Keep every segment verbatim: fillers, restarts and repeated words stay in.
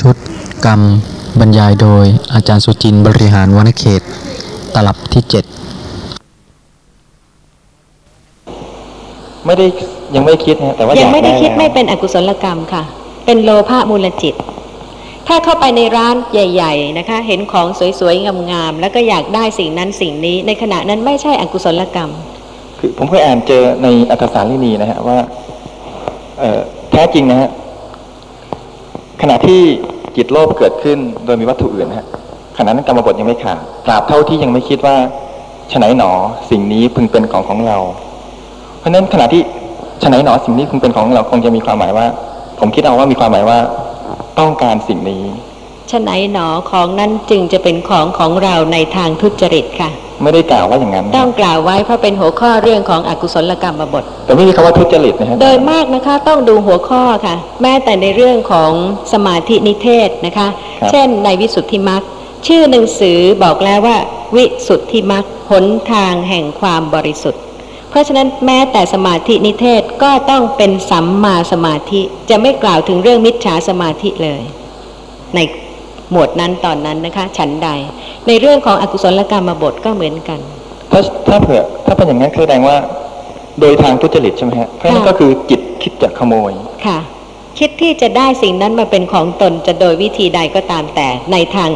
ชุดกรรมบรรยายโดยอาจารย์สุจินต์บริหารวรรณเขตตลับที่เจ็ดไม่ได้ยังไม่คิดนะแต่ว่ายังไม่ได้คิดไม่เป็นอกุศลกรรมค่ะเป็นโลภะมูลจิตถ้าเข้าไปในร้านใหญ่ๆนะคะเห็นของสวยๆงามๆแล้วก็อยากได้สิ่งนั้นสิ่งนี้ในขณะนั้นไม่ใช่อกุศลกรรมคือผมเคยอ่านเจอในอัตถสาลินีนะฮะว่าเอ่อแท้จริงนะฮะขณะที่จิตโลภเกิดขึ้นโดยมีวัตถุอื่นนะฮะขณะนั้นกรรมบทยังไม่ขาดตราบเท่าที่ยังไม่คิดว่าฉไนหนอสิ่งนี้พึงเป็นของของเราเพราะนั้นขณะที่ฉไนหนอสิ่งนี้พึงเป็นของเราคงจะมีความหมายว่าผมคิดเอาว่ามีความหมายว่าต้องการสิ่งนี้ฉไนหนอของนั้นจึงจะเป็นของของเราในทางทุจริตค่ะไม่ได้กล่าวว่าอย่างนั้นต้องกล่าวไว้เพราะเป็นหัวข้อเรื่องของอกุศลกรรมบทแต่ไม่มีคำว่าทุจริตนะฮะโดยมากนะคะต้องดูหัวข้อค่ะแม้แต่ในเรื่องของสมาธินิเทศนะคะเช่นในวิสุทธิมรรคชื่อหนังสือบอกแล้วว่าวิสุทธิมรรคหนทางแห่งความบริสุทธิ์เพราะฉะนั้นแม้แต่สมาธินิเทศก็ต้องเป็นสัมมาสมาธิจะไม่กล่าวถึงเรื่องมิจฉาสมาธิเลยในหมวดนั้นตอนนั้นนะคะฉันใดในเรื่องของอกุศลกรรมบทก็เหมือนกันถ้าถ้าเผื่อถ้าเป็นอย่างนั้นแสดงว่าโดยทางทุจริตใช่ไหมฮะเพราะนั่นก็คือจิตคิดจะขโมยค่ะคิดที่จะได้สิ่งนั้นมาเป็นของตนจะโดยวิธีใดก็ตามแต่ในทาง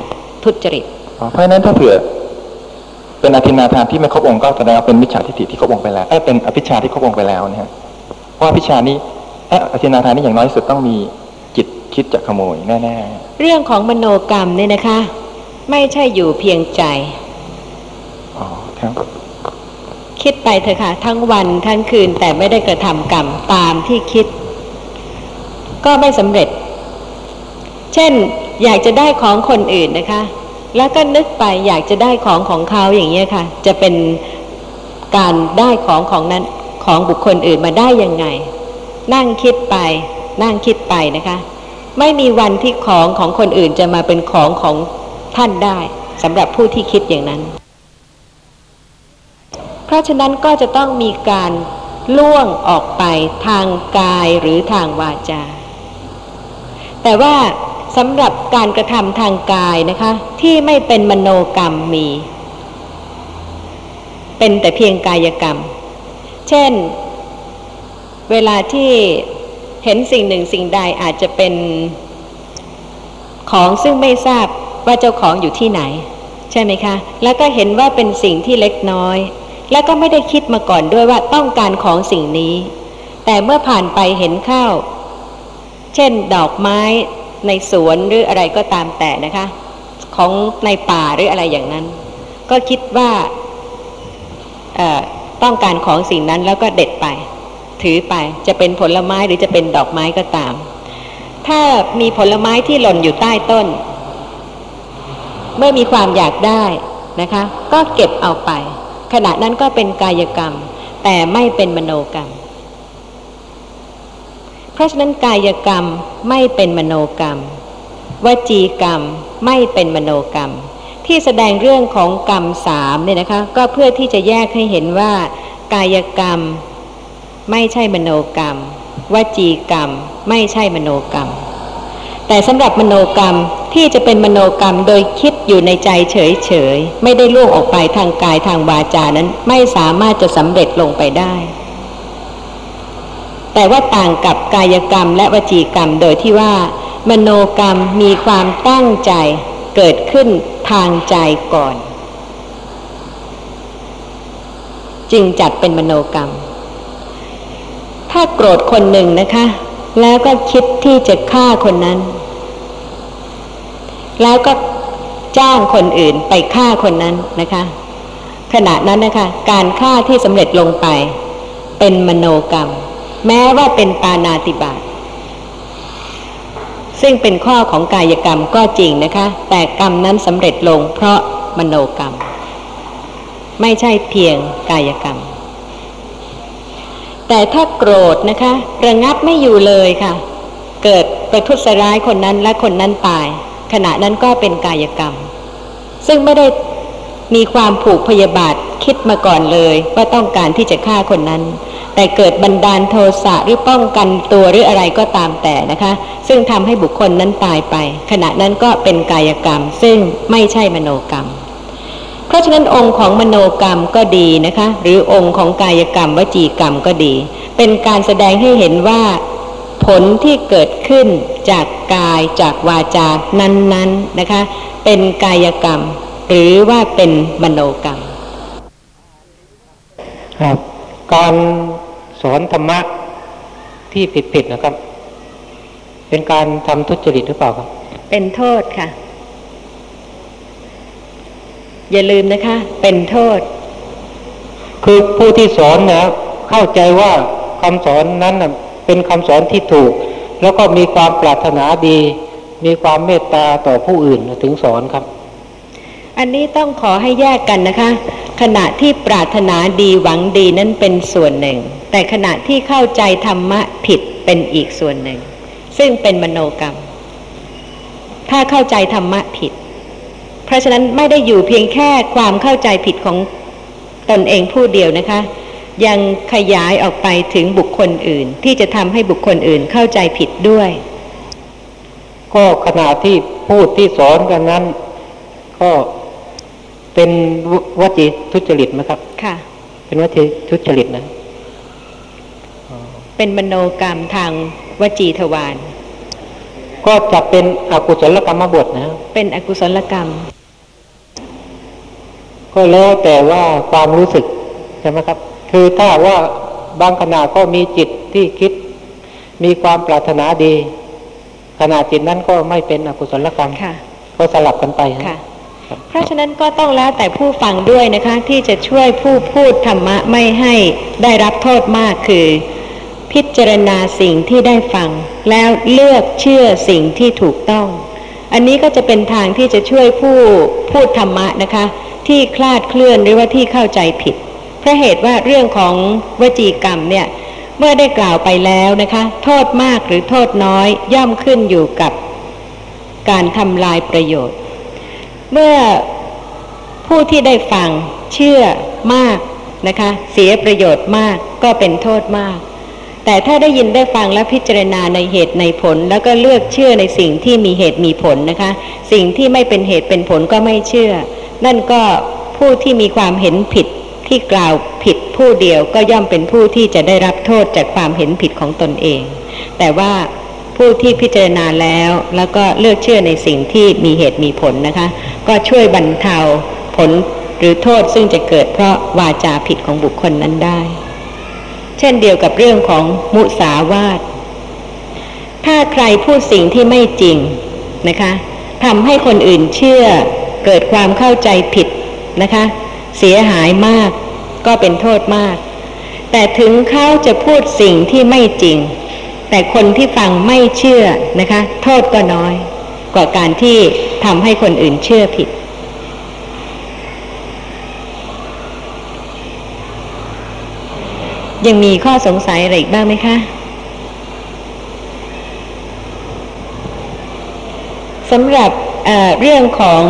ทุจริตเพราะนั้นถ้าเผื่อเป็นอภินาทานที่ไม่ครบองค์ก็แสดงว่าเป็นมิจฉาทิฏฐิที่ครบองค์ไปแล้วเป็นอภิชฌาที่ครบองค์ไปแล้วนะฮะเพราะอภิชฌานี้อภินาทานนี้อย่างน้อยสุดต้องมีจิตคิดจะขโมยแน่ๆเรื่องของมโนกรรมเนี่ยนะคะไม่ใช่อยู่เพียงใจอ๋อครับคิดไปเถอะค่ะทั้งวันทั้งคืนแต่ไม่ได้กระทำกรรมตามที่คิดก็ไม่สำเร็จเช่นอยากจะได้ของคนอื่นนะคะแล้วก็นึกไปอยากจะได้ของของเขาอย่างนี้ค่ะจะเป็นการได้ของของนั้นของบุคคลอื่นมาได้ยังไงนั่งคิดไปนั่งคิดไปนะคะไม่มีวันที่ของของคนอื่นจะมาเป็นของของท่านได้สำหรับผู้ที่คิดอย่างนั้นเพราะฉะนั้นก็จะต้องมีการล่วงออกไปทางกายหรือทางวาจาแต่ว่าสำหรับการกระทำทางกายนะคะที่ไม่เป็นมโนกรรมมีเป็นแต่เพียงกายกรรมเช่นเวลาที่เห็นสิ่งหนึ่งสิ่งใดอาจจะเป็นของซึ่งไม่ทราบว่าเจ้าของอยู่ที่ไหนใช่ไหมคะแล้วก็เห็นว่าเป็นสิ่งที่เล็กน้อยแล้วก็ไม่ได้คิดมาก่อนด้วยว่าต้องการของสิ่งนี้แต่เมื่อผ่านไปเห็นเข้าเช่นดอกไม้ในสวนหรืออะไรก็ตามแต่นะคะของในป่าหรืออะไรอย่างนั้นก็คิดว่าเอ่อต้องการของสิ่งนั้นแล้วก็เด็ดไปถือไปจะเป็นผลไม้หรือจะเป็นดอกไม้ก็ตามถ้ามีผลไม้ที่หล่นอยู่ใต้ต้นเมื่อมีความอยากได้นะคะก็เก็บเอาไปขณะนั้นก็เป็นกายกรรมแต่ไม่เป็นมโนกรรมเพราะฉะนั้นกายกรรมไม่เป็นมโนกรรมวจีกรรมไม่เป็นมโนกรรมที่แสดงเรื่องของกรรมสามเนี่ยนะคะก็เพื่อที่จะแยกให้เห็นว่ากายกรรมไม่ใช่มโนกรรมวจีกรรมไม่ใช่มโนกรรมแต่สำหรับมโนกรรมที่จะเป็นมโนกรรมโดยคิดอยู่ในใจเฉยๆไม่ได้ล่วงออกไปทางกายทางวาจานั้นไม่สามารถจะสำเร็จลงไปได้แต่ว่าต่างกับกายกรรมและวจีกรรมโดยที่ว่ามโนกรรมมีความตั้งใจเกิดขึ้นทางใจก่อนจึงจัดเป็นมโนกรรมถ้าโกรธคนหนึ่งนะคะแล้วก็คิดที่จะฆ่าคนนั้นแล้วก็จ้างคนอื่นไปฆ่าคนนั้นนะคะขณะนั้นนะคะการฆ่าที่สำเร็จลงไปเป็นมโนกรรมแม้ว่าเป็นปาณาติบาตซึ่งเป็นข้อของกายกรรมก็จริงนะคะแต่กรรมนั้นสำเร็จลงเพราะมโนกรรมไม่ใช่เพียงกายกรรมแต่ถ้าโกรธนะคะระงับไม่อยู่เลยค่ะเกิดประทุษร้ายคนนั้นและคนนั้นตายขณะนั้นก็เป็นกายกรรมซึ่งไม่ได้มีความผูกพยาบาทคิดมาก่อนเลยว่าต้องการที่จะฆ่าคนนั้น แต่เกิดบันดาลโทสะหรือป้องกันตัวหรืออะไรก็ตามแต่นะคะซึ่งทำให้บุคคลนั้นตายไปขณะนั้นก็เป็นกายกรรมซึ่งไม่ใช่มโนกรรมเพราะฉะนั้นองค์ของมโนกรรมก็ดีนะคะหรือองค์ของกายกรรมวจีกรรมก็ดีเป็นการแสดงให้เห็นว่าผลที่เกิดขึ้นจากกายจากวาจานั้นๆ น, นะคะเป็นกายกรรมหรือว่าเป็นมโนกรรมครับการสอนธรรมะที่ผิดๆนะครับเป็นการทำทุจริตหรือเปล่าครับเป็นโทษค่ะอย่าลืมนะคะเป็นโทษคือผู้ที่สอนนะเข้าใจว่าคำสอนนั้นนะเป็นคำสอนที่ถูกแล้วก็มีความปรารถนาดีมีความเมตตาต่อผู้อื่นถึงสอนครับอันนี้ต้องขอให้แยกกันนะคะขณะที่ปรารถนาดีหวังดีนั้นเป็นส่วนหนึ่งแต่ขณะที่เข้าใจธรรมะผิดเป็นอีกส่วนหนึ่งซึ่งเป็นมโนกรรมถ้าเข้าใจธรรมะผิดเพราะฉะนั้นไม่ได้อยู่เพียงแค่ความเข้าใจผิดของตนเองผู้เดียวนะคะยังขยายออกไปถึงบุคคลอื่นที่จะทำให้บุคคลอื่นเข้าใจผิดด้วยก็ขณะที่พูดที่สอนกันนั้นก็เป็นวจีทุจริตนะครับค่ะเป็นวจีทุจริตนะเป็นมโนกรรมทางวจีทวารก็จะเป็นอกุศลกรรมบทนะเป็นอกุศลกรรมก็แล้วแต่ว่าความรู้สึกใช่ไหมครับคือถ้าว่าบางขณะก็มีจิตที่คิดมีความปรารถนาดีขณะจิตนั้นก็ไม่เป็นอกุศลกรรมก็สลับกันไปค่ะเพราะฉะนั้นก็ต้องแล้วแต่ผู้ฟังด้วยนะคะที่จะช่วยผู้พูดธรรมะไม่ให้ได้รับโทษมากคือพิจารณาสิ่งที่ได้ฟังแล้วเลือกเชื่อสิ่งที่ถูกต้องอันนี้ก็จะเป็นทางที่จะช่วยผู้พูดธรรมะนะคะที่คลาดเคลื่อนหรือว่าที่เข้าใจผิดเพราะเหตุว่าเรื่องของวจีกรรมเนี่ยเมื่อได้กล่าวไปแล้วนะคะโทษมากหรือโทษน้อยย่อมขึ้นอยู่กับการทำลายประโยชน์เมื่อผู้ที่ได้ฟังเชื่อมากนะคะเสียประโยชน์มากก็เป็นโทษมากแต่ถ้าได้ยินได้ฟังและพิจารณาในเหตุในผลแล้วก็เลือกเชื่อในสิ่งที่มีเหตุมีผลนะคะสิ่งที่ไม่เป็นเหตุเป็นผลก็ไม่เชื่อนั่นก็ผู้ที่มีความเห็นผิดที่กล่าวผิดผู้เดียวก็ย่อมเป็นผู้ที่จะได้รับโทษจากความเห็นผิดของตนเองแต่ว่าผู้ที่พิจารณาแล้วแล้วก็เลือกเชื่อในสิ่งที่มีเหตุมีผลนะคะก็ช่วยบรรเทาผลหรือโทษซึ่งจะเกิดเพราะวาจาผิดของบุคคลนั้นได้เช่นเดียวกับเรื่องของมุสาวาทถ้าใครพูดสิ่งที่ไม่จริงนะคะทำให้คนอื่นเชื่อเกิดความเข้าใจผิดนะคะเสียหายมากก็เป็นโทษมากแต่ถึงเขาจะพูดสิ่งที่ไม่จริงแต่คนที่ฟังไม่เชื่อนะคะโทษก็น้อยกว่าการที่ทำให้คนอื่นเชื่อผิดยังมีข้อสงสัยอะไรอีกบ้างไหมคะสำหรับ เอ่อ เรื่องของ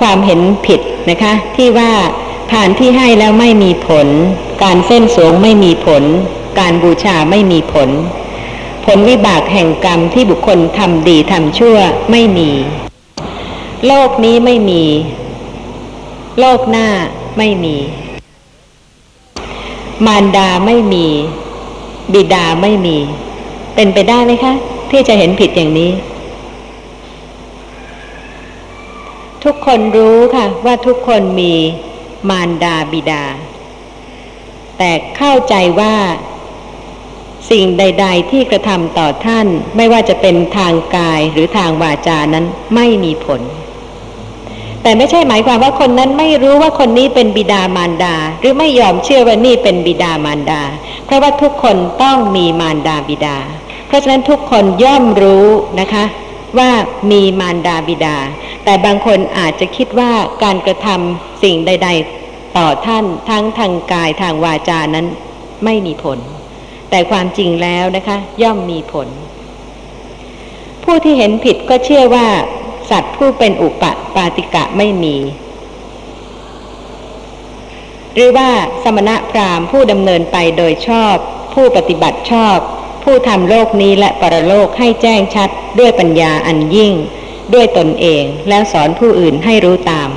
ความเห็นผิดนะคะที่ว่าทานที่ให้แล้วไม่มีผลการเส้นสวงไม่มีผลการบูชาไม่มีผลผลวิบากแห่งกรรมที่บุคคลทำดีทำชั่วไม่มีโลกนี้ไม่มีโลกหน้าไม่มีมารดาไม่มีบิดาไม่มีเป็นไปได้ไหมคะที่จะเห็นผิดอย่างนี้ทุกคนรู้ค่ะว่าทุกคนมีมารดาบิดาแต่เข้าใจว่าสิ่งใดๆที่กระทำต่อท่านไม่ว่าจะเป็นทางกายหรือทางวาจานั้นไม่มีผลแต่ไม่ใช่หมายความว่าคนนั้นไม่รู้ว่าคนนี้เป็นบิดามารดาหรือไม่ยอมเชื่อว่านี่เป็นบิดามารดาเพราะว่าทุกคนต้องมีมารดาบิดาเพราะฉะนั้นทุกคนย่อมรู้นะคะว่ามีมารดาบิดาแต่บางคนอาจจะคิดว่าการกระทำสิ่งใดๆต่อท่านทั้งทางกายทางวาจานั้นไม่มีผลแต่ความจริงแล้วนะคะย่อมมีผลผู้ที่เห็นผิดก็เชื่อว่าสัตว์ผู้เป็นอุปปาติกะไม่มีหรือว่าสมณพราหมณ์ผู้ดำเนินไปโดยชอบ ผู้ปฏิบัติชอบผู้ทำโลกนี้และปรโลกให้แจ้งชัดด้วยปัญญาอันยิ่งด้วยตนเองแล้วสอนผู้อื่นให้รู้ตาม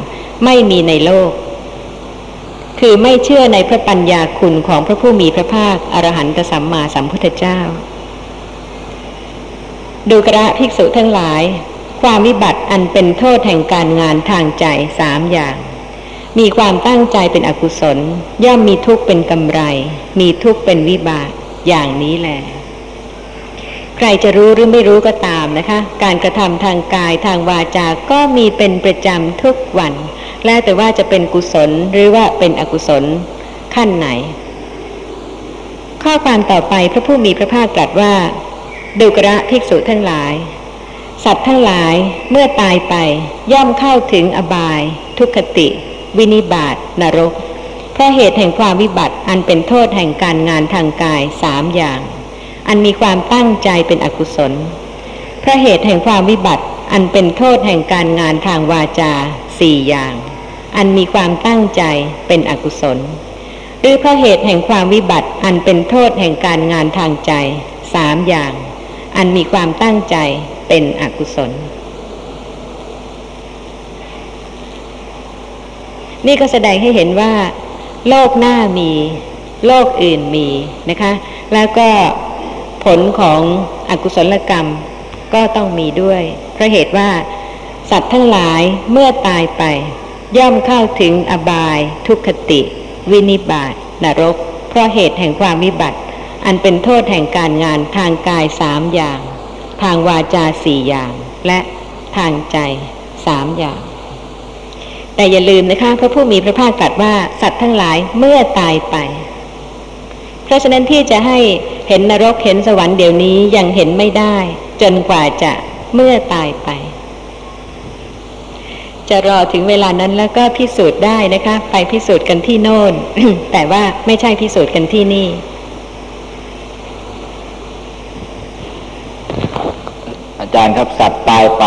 ไม่มีในโลกคือไม่เชื่อในพระปัญญาคุณของพระผู้มีพระภาคอรหันตสัมมาสัมพุทธเจ้าดูกระภิกษุทั้งหลายความวิบัติอันเป็นโทษแห่งการงานทางใจสามอย่างมีความตั้งใจเป็นอกุศลย่อมมีทุกข์เป็นกำไรมีทุกข์เป็นวิบากอย่างนี้แหละใครจะรู้หรือไม่รู้ก็ตามนะคะการกระทำทางกายทางวาจาก็มีเป็นประจำทุกวันแล้วแต่ว่าจะเป็นกุศลหรือว่าเป็นอกุศลขั้นไหนข้อความต่อไปพระผู้มีพระภาคตรัสว่าดูกระภิกษุทั้งหลายสัตว์ทั้งหลายเมื่อตายไปย่อมเข้าถึงอบายทุกขติวินิบาตนรกเพราะเหตุแห่งความวิบัติอันเป็นโทษแห่งการงานทางกายสามอย่างอันมีความตั้งใจเป็นอกุศลเพราะเหตุแห่งความวิบัติอันเป็นโทษแห่งการงานทางวาจาสี่อย่างอันมีความตั้งใจเป็นอกุศลหรือเพราะเหตุแห่งความวิบัติอันเป็นโทษแห่งการงานทางใจสามอย่างอันมีความตั้งใจเป็นอกุศลนี่ก็แสดงให้เห็นว่าโลกหน้ามีโลกอื่นมีนะคะแล้วก็ผลของอกุศลกรรมก็ต้องมีด้วยเพราะเหตุว่าสัตว์ทั้งหลายเมื่อตายไปย่อมเข้าถึงอบายทุกขติวินิบาตนรกเพราะเหตุแห่งความวิบัติอันเป็นโทษแห่งการงานทางกายสามอย่างทางวาจาสี่อย่างและทางใจสามอย่างแต่อย่าลืมนะคะพระผู้มีพระภาคตรัสว่าสัตว์ทั้งหลายเมื่อตายไปเพราะฉะนั้นที่จะให้เห็นนรกเห็นสวรรค์เดี๋ยวนี้ยังเห็นไม่ได้จนกว่าจะเมื่อตายไปจะรอถึงเวลานั้นแล้วก็พิสูจน์ได้นะคะไปพิสูจน์กันที่โน่น แต่ว่าไม่ใช่พิสูจน์กันที่นี่อาจารย์ครับสัตว์ตายไป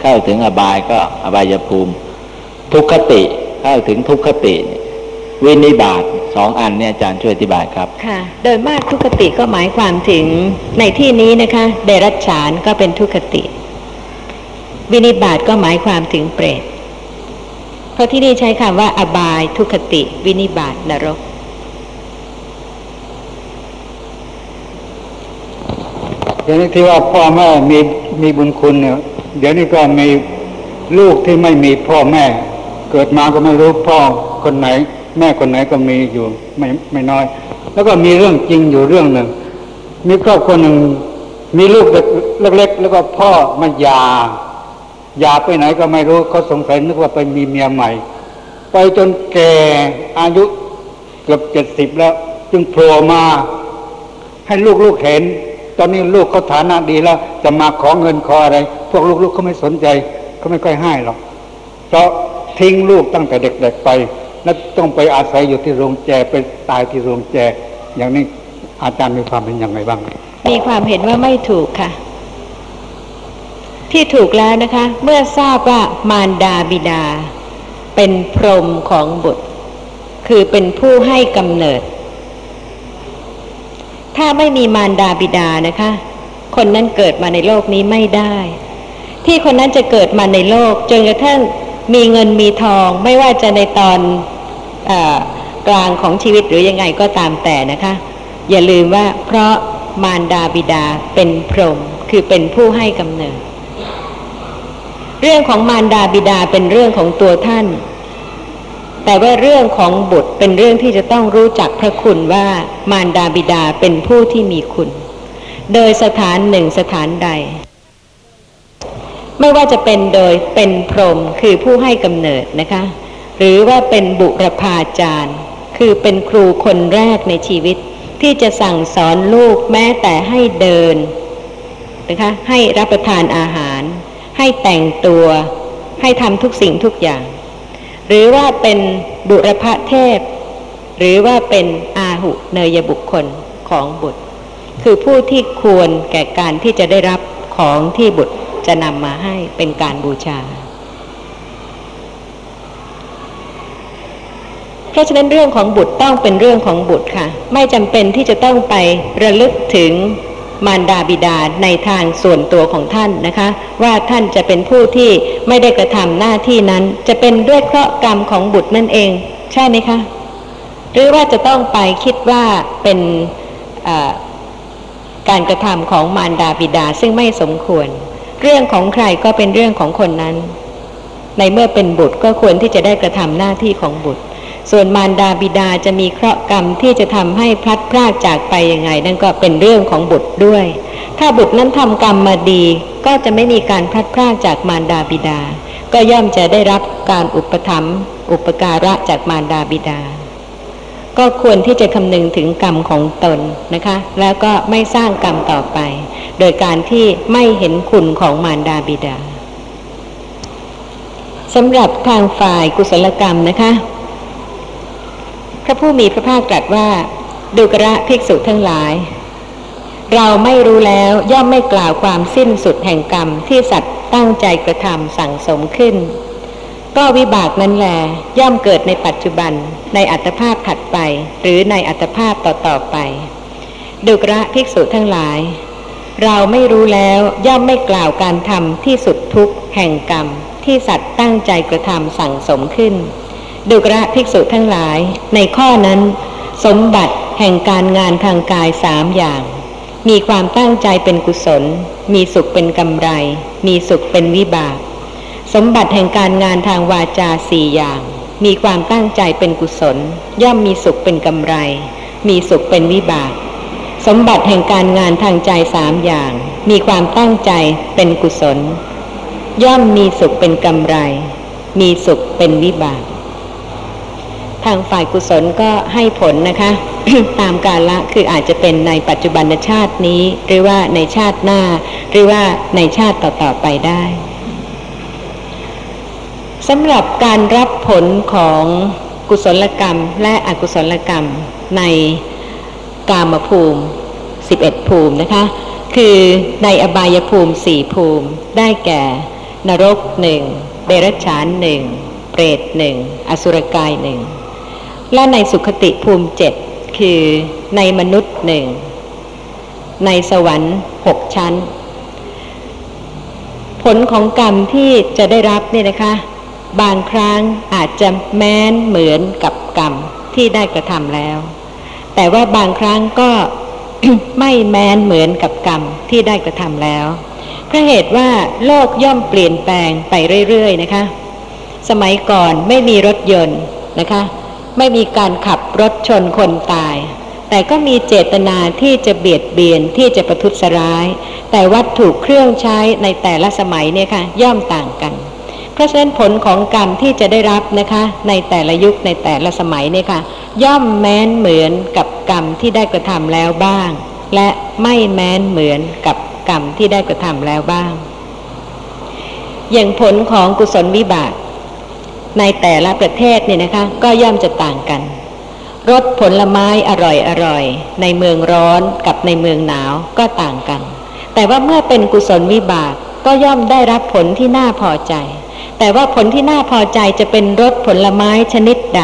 เข้าถึงอบายก็อบายภูมิทุกขติเข้าถึงทุกขติวินิบาตสองอันเนี่ยอาจารย์ช่วยอธิบายครับค่ะโดยมากทุกขติก็หมายความถึงในที่นี้นะคะเดรัจฉานก็เป็นทุกขติวินิบาตก็หมายความถึงเปรตเพราะที่นี่ใช้คำว่าอบายทุกขติวินิบาตนรกเดี๋ยวนี้ที่ว่าพ่อแม่มีมีบุญคุณเนี่ยเดี๋ยวนี้ก็มีลูกที่ไม่มีพ่อแม่เกิดมาก็ไม่รู้พ่อคนไหนแม่คนไหนก็มีอยู่ไม่ไม่น้อยแล้วก็มีเรื่องจริงอยู่เรื่องหนึ่งมีครอบครัวหนึ่งมีลูกเล็กๆแล้วก็พ่อมันหย่าหย่าไปไหนก็ไม่รู้เขาสงสัยนึกว่าไปมีเมียใหม่ไปจนแก่อายุเกือบเจ็ดสิบแล้วจึงโผล่มาให้ลูกๆเห็นตอนนี้ลูกเขาฐานะดีแล้วจะมาขอเงินขออะไรพวกลูกๆเขาไม่สนใจเขาไม่ค่อยให้หรอกเพราะทิ้งลูกตั้งแต่เด็กๆไปแล้วต้องไปอาศัยอยู่ที่โรงแจไปตายที่โรงแจอย่างนี้อาจารย์มีความเห็นอย่างไรบ้างมีความเห็นว่าไม่ถูกค่ะที่ถูกแล้วนะคะเมื่อทราบว่ามารดาบิดาเป็นพรหมของบุตรคือเป็นผู้ให้กำเนิดถ้าไม่มีมารดาบิดานะคะคนนั้นเกิดมาในโลกนี้ไม่ได้ที่คนนั้นจะเกิดมาในโลกจนกระทั่งมีเงินมีทองไม่ว่าจะในตอนกลางของชีวิตหรือยังไงก็ตามแต่นะคะอย่าลืมว่าเพราะมารดาบิดาเป็นพรหมคือเป็นผู้ให้กำเนิดเรื่องของมารดาบิดาเป็นเรื่องของตัวท่านแต่ว่าเรื่องของบุตรเป็นเรื่องที่จะต้องรู้จักพระคุณว่ามารดาบิดาเป็นผู้ที่มีคุณโดยสถานหนึ่งสถานใดไม่ว่าจะเป็นโดยเป็นพรหมคือผู้ให้กำเนิดนะคะหรือว่าเป็นบุรพาจารย์คือเป็นครูคนแรกในชีวิตที่จะสั่งสอนลูกแม้แต่ให้เดินนะคะให้รับประทานอาหารให้แต่งตัวให้ทำทุกสิ่งทุกอย่างหรือว่าเป็นบุรพเทพหรือว่าเป็นอาหุเนยบุคคลของบุตรคือผู้ที่ควรแก่การที่จะได้รับของที่บุตรจะนำมาให้เป็นการบูชา ราะฉะนั้นเรื่องของบุตรต้องเป็นเรื่องของบุตรค่ะไม่จำเป็นที่จะต้องไประลึกถึงมารดาบิดาในทางส่วนตัวของท่านนะคะว่าท่านจะเป็นผู้ที่ไม่ได้กระทำหน้าที่นั้นจะเป็นด้วยเคราะห์กรรมของบุตรนั่นเองใช่ไหมคะหรือว่าจะต้องไปคิดว่าเป็นการกระทำของมารดาบิดาซึ่งไม่สมควรเรื่องของใครก็เป็นเรื่องของคนนั้นในเมื่อเป็นบุตรก็ควรที่จะได้กระทำหน้าที่ของบุตรส่วนมารดาบิดาจะมีเคราะห์กรรมที่จะทำให้พลัดพรากจากไปยังไงนั่นก็เป็นเรื่องของบุตรด้วยถ้าบุตรนั้นทำกรรมมาดีก็จะไม่มีการพลัดพรากจากมารดาบิดาก็ย่อมจะได้รับการอุปถัมภ์อุปการะจากมารดาบิดาก็ควรที่จะคำนึงถึงกรรมของตนนะคะแล้วก็ไม่สร้างกรรมต่อไปโดยการที่ไม่เห็นคุณของมารดาบิดาสำหรับทางฝ่ายกุศลกรรมนะคะพระผู้มีพระภาคตรัสว่าดูกระภิกษุทั้งหลายเราไม่รู้แล้วย่อมไม่กล่าวความสิ้นสุดแห่งกรรมที่สัตว์ตั้งใจกระทำสั่งสมขึ้นก็วิบากนั้นแลย่อมเกิดในปัจจุบันในอัตภาพถัดไปหรือในอัตภาพต่อๆไปดูกระภิกษุทั้งหลายเราไม่รู้แล้วย่อมไม่กล่าวการทำที่สุดทุกข์แห่งกรรมที่สัตว์ตั้งใจกระทำสั่งสมขึ้นดูกระภิกษุทั้งหลายในข้อนั้นสมบัติแห่งการงานทางกายสามอย่างมีความตั้งใจเป็นกุศลมีสุขเป็นกำไรมีสุขเป็นวิบากสมบัติแห่งการงานทางวาจาสี่อย่างมีความตั้งใจเป็นกุศลย่อมมีสุขเป็นกำไรมีสุขเป็นวิบากสมบัติแห่งการงานทางใจสามอย่างมีความตั้งใจเป็นกุศลย่อมมีสุขเป็นกำไรมีสุขเป็นวิบากทางฝ่ายกุศลก็ให้ผลนะคะ ตามกาละคืออาจจะเป็นในปัจจุบันชาตินี้หรือว่าในชาติหน้าหรือว่าในชาติต่อๆไปได้สำหรับการรับผลของกุศลกรรมและอกุศลกรรมในกามภูมิสิบเอ็ดภูมินะคะคือในอบายภูมิสี่ภูมิได้แก่นรกหนึ่งเดรัจฉานหนึ่งเปรตหนึ่งอสุรกายหนึ่งและในสุคติภูมิเจ็ดคือในมนุษย์หนึ่งในสวรรค์หกชั้นผลของกรรมที่จะได้รับเนี่ยนะคะบางครั้งอาจจะแม้นเหมือนกับกรรมที่ได้กระทำแล้วแต่ว่าบางครั้งก็ ไม่แม้นเหมือนกับกรรมที่ได้กระทำแล้วเพราะเหตุว่าโลกย่อมเปลี่ยนแปลงไปเรื่อยๆนะคะสมัยก่อนไม่มีรถยนต์นะคะไม่มีการขับรถชนคนตายแต่ก็มีเจตนาที่จะเบียดเบียนที่จะประทุษร้ายแต่วัตถุเครื่องใช้ในแต่ละสมัยเนี่ยค่ะย่อมต่างกันเพราะฉะนั้นผลของกรรมที่จะได้รับนะคะในแต่ละยุคในแต่ละสมัยเนี่ยค่ะย่อมแม้นเหมือนกับกรรมที่ได้กระทำแล้วบ้างและไม่แม้นเหมือนกับกรรมที่ได้กระทำแล้วบ้างอย่างผลของกุศลวิบากในแต่ละประเทศเนี่ยนะคะก็ย่อมจะต่างกันรสผลไม้อร่อยอร่อยในเมืองร้อนกับในเมืองหนาวก็ต่างกันแต่ว่าเมื่อเป็นกุศลวิบากก็ย่อมได้รับผลที่น่าพอใจแต่ว่าผลที่น่าพอใจจะเป็นรสผลไม้ชนิดใด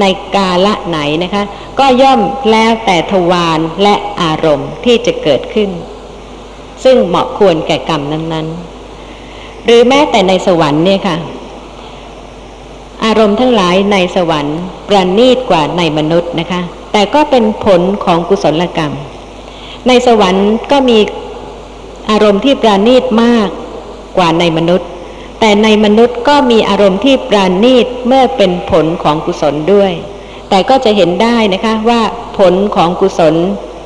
ในกาละไหนนะคะก็ย่อมแล้วแต่ทวารและอารมณ์ที่จะเกิดขึ้นซึ่งเหมาะควรแก่กรรมนั้นๆหรือแม้แต่ในสวรรค์เนี่ยค่ะอารมณ์ทั้งหลายในสวรรค์ประณีตกว่าในมนุษย์นะคะแต่ก็เป็นผลของกุศลกรรมในสวรรค์ก็มีอารมณ์ที่ประณีตมากกว่าในมนุษย์แต่ในมนุษย์ก็มีอารมณ์ที่ประณีตเมื่อเป็นผลของกุศลด้วยแต่ก็จะเห็นได้นะคะว่าผลของกุศล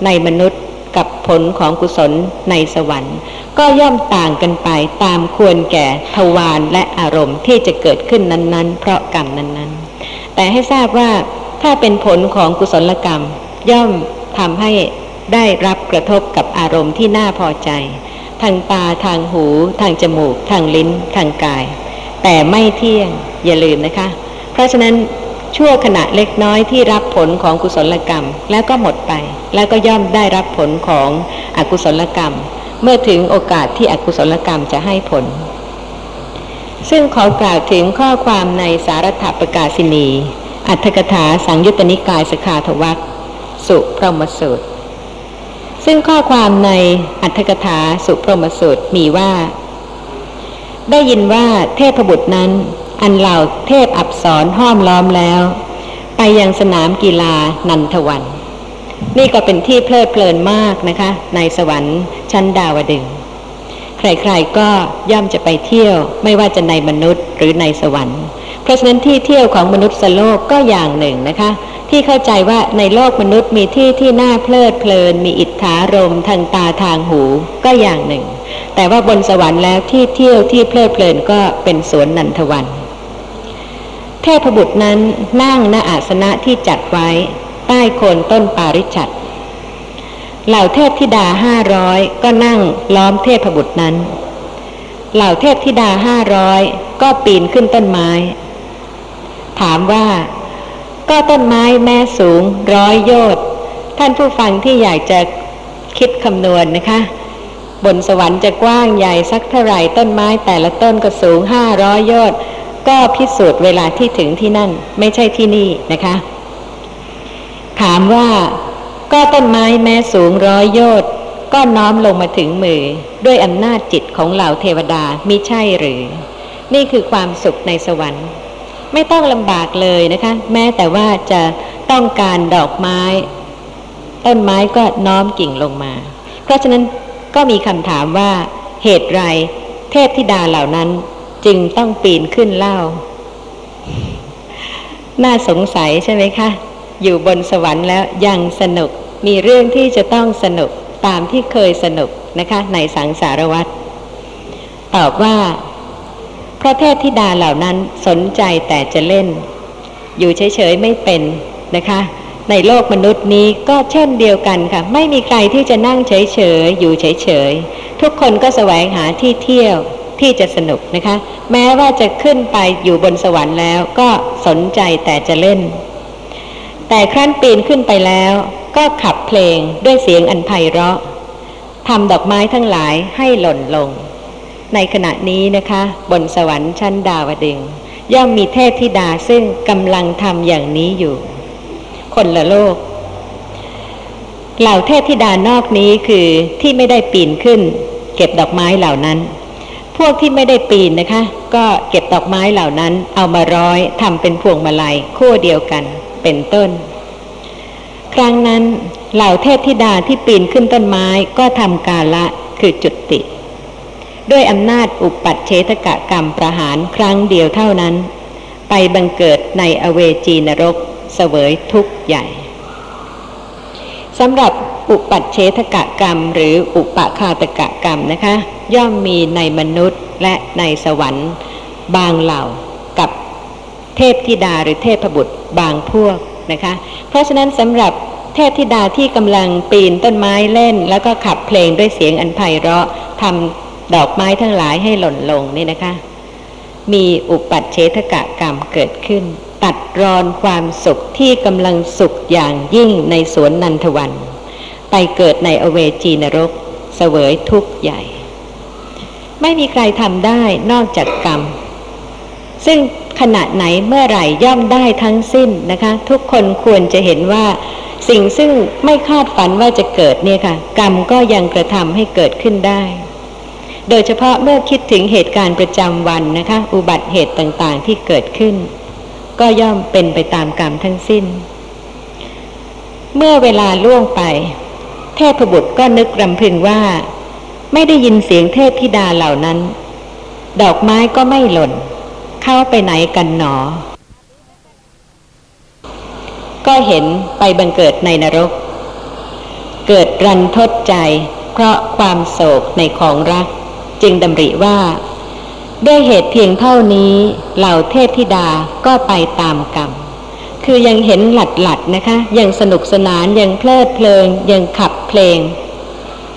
ในมนุษย์กับผลของกุศลในสวรรค์ก็ย่อมต่างกันไปตามควรแก่ทวารและอารมณ์ที่จะเกิดขึ้นนั้นๆเพราะกรรมนั้นๆแต่ให้ทราบว่าถ้าเป็นผลของกุศลกรรมย่อมทำให้ได้รับกระทบกับอารมณ์ที่น่าพอใจทางตาทางหูทางจมูกทางลิ้นทางกายแต่ไม่เที่ยงอย่าลืมนะคะเพราะฉะนั้นชั่วขณะเล็กน้อยที่รับผลของกุศลกรรมแล้วก็หมดไปแล้วก็ย่อมได้รับผลของอกุศลกรรมเมื่อถึงโอกาสที่อกุศลกรรมจะให้ผลซึ่งขอกล่าวถึงข้อความในสารถปกาสินี อัตถกถาสังยุตตนิกายสขาทวรรคสุพรหมสูตรซึ่งข้อความในอัตถกถาสุพรหมสูตรมีว่าได้ยินว่าเทพบุตรนั้นอันเหล่าเทพอัปสรห้อมล้อมแล้วไปยังสนามกีฬานันทวันนี่ก็เป็นที่เพลิดเพลินมากนะคะในสวรรค์ชั้นดาวดึงส์ใครๆก็ย่อมจะไปเที่ยวไม่ว่าจะในมนุษย์หรือในสวรรค์เพราะฉะนั้นที่เที่ยวของมนุษย์โลกก็อย่างหนึ่งนะคะที่เข้าใจว่าในโลกมนุษย์มีที่ที่น่าเพลิดเพลินมีอิทธารมทางตาทางหูก็อย่างหนึ่งแต่ว่าบนสวรรค์แล้วที่เที่ยวที่เพลิดเพลินก็เป็นสวนนันทวันเทพบุตรนั้นนั่งณอาสนะที่จัดไว้ใต้โคนต้นปาริฉัตรเหล่าเทพธิดาห้าร้อยก็นั่งล้อมเทพบุตรนั้นเหล่าเทพธิดาห้าร้อยก็ปีนขึ้นต้นไม้ถามว่าก็ต้นไม้แม่สูงร้อยโยชน์ท่านผู้ฟังที่อยากจะคิดคำนวณ น, นะคะบนสวรรค์จะกว้างใหญ่สักเท่าไหร่ต้นไม้แต่ละต้นก็สูงห้าร้อยโยชน์ก็พิสูจน์เวลาที่ถึงที่นั่นไม่ใช่ที่นี่นะคะถามว่าก็ต้นไม้แม้สูงร้อยโยชน์ก็น้อมลงมาถึงมือด้วยอำนาจจิตของเหล่าเทวดามิใช่หรือนี่คือความสุขในสวรรค์ไม่ต้องลำบากเลยนะคะแม้แต่ว่าจะต้องการดอกไม้ต้นไม้ก็น้อมกิ่งลงมาเพราะฉะนั้นก็มีคำถามว่าเหตุไรเทพธิดาเหล่านั้นจึงต้องปีนขึ้นเล่าน่าสงสัยใช่ไหมคะอยู่บนสวรรค์แล้วยังสนุกมีเรื่องที่จะต้องสนุกตามที่เคยสนุกนะคะในสังสารวัฏตอบว่าพระเทพธิดาเหล่านั้นสนใจแต่จะเล่นอยู่เฉยๆไม่เป็นนะคะในโลกมนุษย์นี้ก็เช่นเดียวกันค่ะไม่มีใครที่จะนั่งเฉยๆอยู่เฉยๆทุกคนก็แสวงหาที่เที่ยวที่จะสนุกนะคะแม้ว่าจะขึ้นไปอยู่บนสวรรค์แล้วก็สนใจแต่จะเล่นแต่ครั้นปีนขึ้นไปแล้วก็ขับเพลงด้วยเสียงอันไพเราะทำดอกไม้ทั้งหลายให้หล่นลงในขณะนี้นะคะบนสวรรค์ชั้นดาวดึงส์ย่อมมีเทพธิดาซึ่งกำลังทำอย่างนี้อยู่คนละโลกเหล่าเทพธิดานอกนี้คือที่ไม่ได้ปีนขึ้นเก็บดอกไม้เหล่านั้นพวกที่ไม่ได้ปีนนะคะก็เก็บดอกไม้เหล่านั้นเอามาร้อยทำเป็นพวงมาลัยคู่เดียวกันเป็นต้นครั้งนั้นเหล่าเทพธิดาที่ปีนขึ้นต้นไม้ก็ทำกาละคือจุติด้วยอำนาจอุปัชเชทกกรรมประหารครั้งเดียวเท่านั้นไปบังเกิดในอเวจีนรกเสวยทุกข์ใหญ่สำหรับอุปัชเชทกกรรมหรืออุปฆาตกกรรมนะคะย่อมมีในมนุษย์และในสวรรค์บางเหล่ากับเทพธิดาหรือเทพบุตรบางพวกนะคะเพราะฉะนั้นสำหรับเทพธิดาที่กำลังปีนต้นไม้เล่นแล้วก็ขับเพลงด้วยเสียงอันไพเราะทำดอกไม้ทั้งหลายให้หล่นลงนี่นะคะมีอุปัชเชทกกรรมเกิดขึ้นตัดรอนความสุขที่กำลังสุขอย่างยิ่งในสวนนันทวันไปเกิดในอเวจีนรกเสวยทุกข์ใหญ่ไม่มีใครทำได้นอกจากกรรมซึ่งขณะไหนเมื่อไหร่ย่อมได้ทั้งสิ้นนะคะทุกคนควรจะเห็นว่าสิ่งซึ่งไม่คาดฝันว่าจะเกิดเนี่ยค่ะกรรมก็ยังกระทำให้เกิดขึ้นได้โดยเฉพาะเมื่อคิดถึงเหตุการณ์ประจำวันนะคะอุบัติเหตุต่างๆที่เกิดขึ้นก็ย่อมเป็นไปตามกรรมทั้งสิ้นเมื่อเวลาล่วงไปเทพบุตรก็นึกรำพึงว่าไม่ได้ยินเสียงเทพธิดาเหล่านั้นดอกไม้ก็ไม่หล่นเข้าไปไหนกันหนอก็เห็นไปบังเกิดในนรกเกิดรันทดใจเพราะความโศกในของรักจึงดำริว่าด้วยเหตุเพียงเท่านี้เหล่าเทพธิดาก็ไปตามกรรมคือยังเห็นหลัดหลัดนะคะยังสนุกสนานยังเพลิดเพลินยังขับเพลง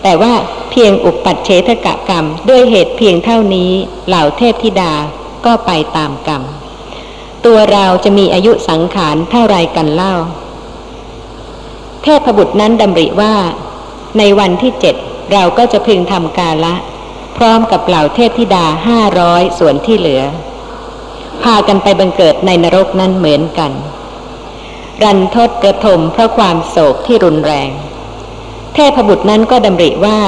แต่ว่าเพียงอุปัชเชทกกรรมด้วยเหตุเพียงเท่านี้เหล่าเทพธิดาก็ไปตามกรรมตัวเราจะมีอายุสังขารเท่าไรกันเล่าเทพบุตรนั้นดำริว่าในวันที่เจ็ดเราก็จะพึงทำกาละพร้อมกับเหล่าเทพธิดาห้าร้อยส่วนที่เหลือพากันไปบังเกิดในนรกนั้นเหมือนกัน รันทดกระทมเพราะความโศกที่รุนแรงเทพบุตรนั้นก็ดำริว่า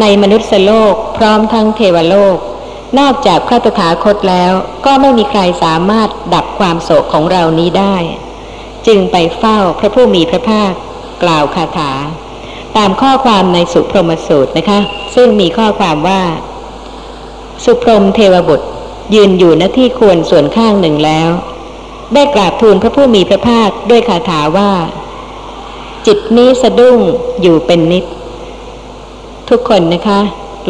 ในมนุษยโลกพร้อมทั้งเทวโลกนอกจากพระตถาคตแล้วก็ไม่มีใครสามารถดับความโศกของเรานี้ได้จึงไปเฝ้าพระผู้มีพระภาคกล่าวคาถาตามข้อความในสุพรหมสูตรนะคะซึ่งมีข้อความว่าสุพรหมเทวบุตรยืนอยู่ณที่ควรส่วนข้างหนึ่งแล้วได้กราบทูลพระผู้มีพระภาคด้วยคาถาว่าจิตนี้สะดุ้งอยู่เป็นนิจทุกคนนะคะ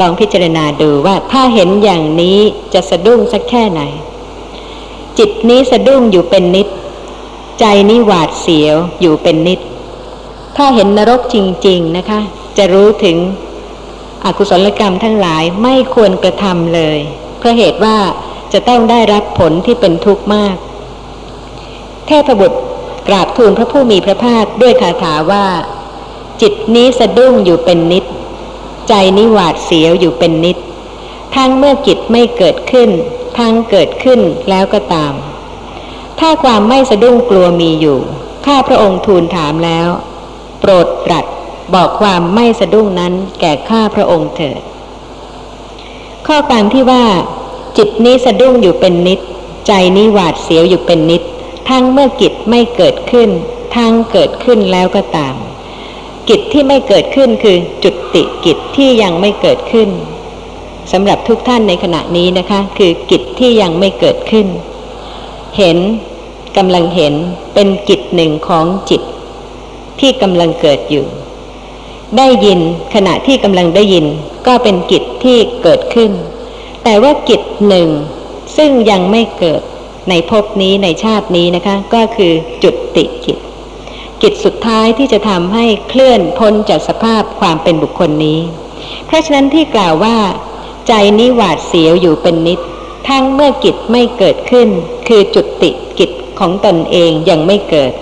ลองพิจารณาดูว่าถ้าเห็นอย่างนี้จะสะดุ้งสักแค่ไหนจิตนี้สะดุ้งอยู่เป็นนิจใจนี้หวาดเสียวอยู่เป็นนิจถ้าเห็นนรกจริงๆนะคะจะรู้ถึงอกุศลกรรมทั้งหลายไม่ควรกระทำเลยเพราะเหตุว่าจะต้องได้รับผลที่เป็นทุกข์มากเทพบุตรกราบทูลพระผู้มีพระภาคด้วยคาถาว่าจิตนี้สะดุ้งอยู่เป็นนิจใจนี้หวาดเสียวอยู่เป็นนิจทั้งเมื่อกิจไม่เกิดขึ้นทั้งเกิดขึ้นแล้วก็ตามถ้าความไม่สะดุ้งกลัวมีอยู่ข้าพระองค์ทูลถามแล้วโปรดตรัสบอกความไม่สะดุ้งนั้นแก่ข้าพระองค์เถิดข้อความที่ว่าจิตนี้สะดุ้งอยู่เป็นนิจใจนี้หวาดเสียวอยู่เป็นนิจทั้งเมื่อกิจไม่เกิดขึ้นทั้งเกิดขึ้นแล้วก็ตามกิจที่ไม่เกิดขึ้นคือจุติกิจที่ยังไม่เกิดขึ้นสำหรับทุกท่านในขณะนี้นะคะคือกิจที่ยังไม่เกิดขึ้นเห็นกำลังเห็นเป็นกิจหนึ่งของจิตที่กำลังเกิดอยู่ได้ยินขณะที่กำลังได้ยินก็เป็นกิจที่เกิดขึ้นแต่ว่ากิจหนึ่งซึ่งยังไม่เกิดในภพนี้ในชาตินี้นะคะก็คือจุติกิจกิจสุดท้ายที่จะทำให้เคลื่อนพ้นจากสภาพความเป็นบุคคลนี้เพราะฉะนั้นที่กล่าวว่าใจนี้หวาดเสียวอยู่เป็นนิจทั้งเมื่อกิจไม่เกิดขึ้นคือจุติกิจของตนเองยังไม่เกิด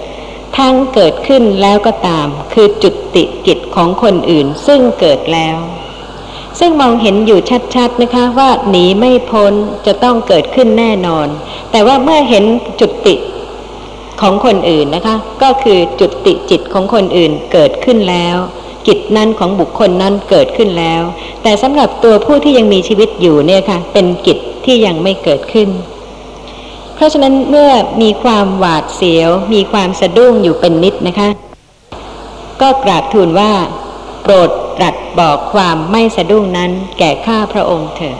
ทั้งเกิดขึ้นแล้วก็ตามคือจุติกิจของคนอื่นซึ่งเกิดแล้วซึ่งมองเห็นอยู่ชัดๆนะคะว่าหนีไม่พ้นจะต้องเกิดขึ้นแน่นอนแต่ว่าเมื่อเห็นจุติของคนอื่นนะคะก็คือจุติจิตของคนอื่นเกิดขึ้นแล้วกิจนั้นของบุคคลนั้นเกิดขึ้นแล้วแต่สำหรับตัวผู้ที่ยังมีชีวิตอยู่เนี่ยค่ะเป็นกิจที่ยังไม่เกิดขึ้นเพราะฉะนั้นเมื่อมีความหวาดเสียวมีความสะดุ้งอยู่เป็นนิดนะคะก็กราบทูลว่าโปรดตรัสบอกความไม่สะดุ้งนั้นแก่ข้าพระองค์เถิด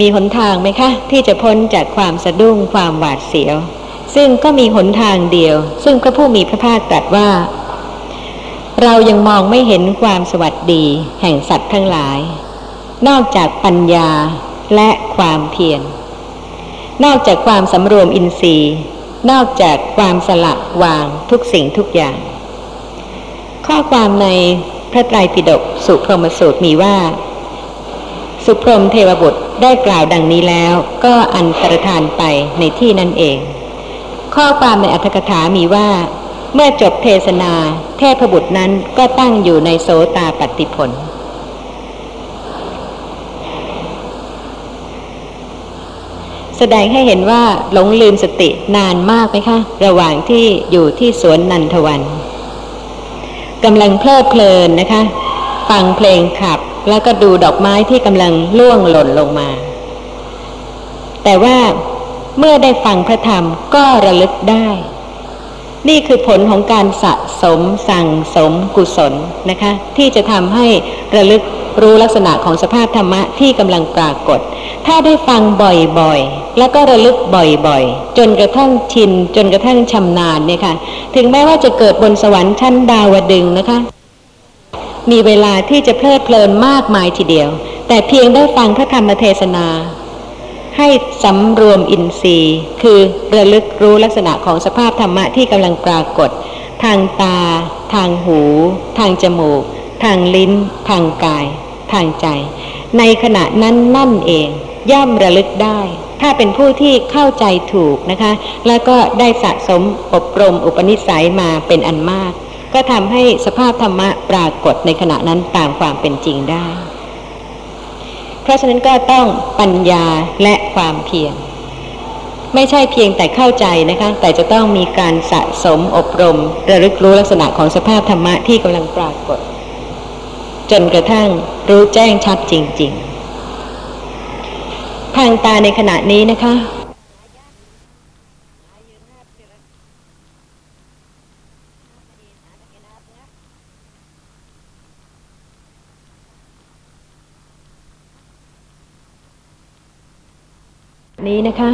มีหนทางไหมคะที่จะพ้นจากความสะดุ้งความหวาดเสียวซึ่งก็มีหนทางเดียวซึ่งพระผู้มีพระภาคตรัสว่าเรายังมองไม่เห็นความสวัสดีแห่งสัตว์ทั้งหลายนอกจากปัญญาและความเพียรนอกจากความสำรวมอินทรีย์นอกจากความสละวางทุกสิ่งทุกอย่างข้อความในพระไตรปิฎกสุพรหมสูตรมีว่าสุพรหมเทวบุตรได้กล่าวดังนี้แล้วก็อันตรธานไปในที่นั่นเองข้อความในอรรถกถามีว่าเมื่อจบเทศนาเทพบุตรนั้นก็ตั้งอยู่ในโสตาปัตติผลแสดงให้เห็นว่าหลงลืมสตินานมากไหมคะระหว่างที่อยู่ที่สวนนันทวันกำลังเพลิดเพลินนะคะฟังเพลงขับแล้วก็ดูดอกไม้ที่กำลังล่วงหล่นลงมาแต่ว่าเมื่อได้ฟังพระธรรมก็ระลึกได้นี่คือผลของการสะสมสั่งสมกุศลนะคะที่จะทำให้ระลึกรู้ลักษณะของสภาพธรรมะที่กำลังปรากฏถ้าได้ฟังบ่อยๆแล้วก็ระลึกบ่อยๆจนกระทั่งชินจนกระทั่งชำนาญเนี่ยค่ะถึงแม้ว่าจะเกิดบนสวรรค์ชั้นดาวดึงส์นะคะมีเวลาที่จะเพลิดเพลินมากมายทีเดียวแต่เพียงได้ฟังพระธรรมเทศนาให้สำรวมอินทรีย์คือระลึกรู้ลักษณะของสภาพธรรมะที่กำลังปรากฏทางตาทางหูทางจมูกทางลิ้นทางกายทางใจในขณะนั้นนั่นเองย่อมระลึกได้ถ้าเป็นผู้ที่เข้าใจถูกนะคะแล้วก็ได้สะสมอบรมอุปนิสัยมาเป็นอันมากก็ทำให้สภาพธรรมะปรากฏในขณะนั้นตามความเป็นจริงได้เพราะฉะนั้นก็ต้องปัญญาและความเพียร ไม่ใช่เพียงแต่เข้าใจนะคะแต่จะต้องมีการสะสมอบรมระลึกรู้ลักษณะของสภาพธรรมะที่กำลังปรากฏจนกระทั่งรู้แจ้งชัดจริงๆทางตาในขณะนี้นะคะนี้นะคะ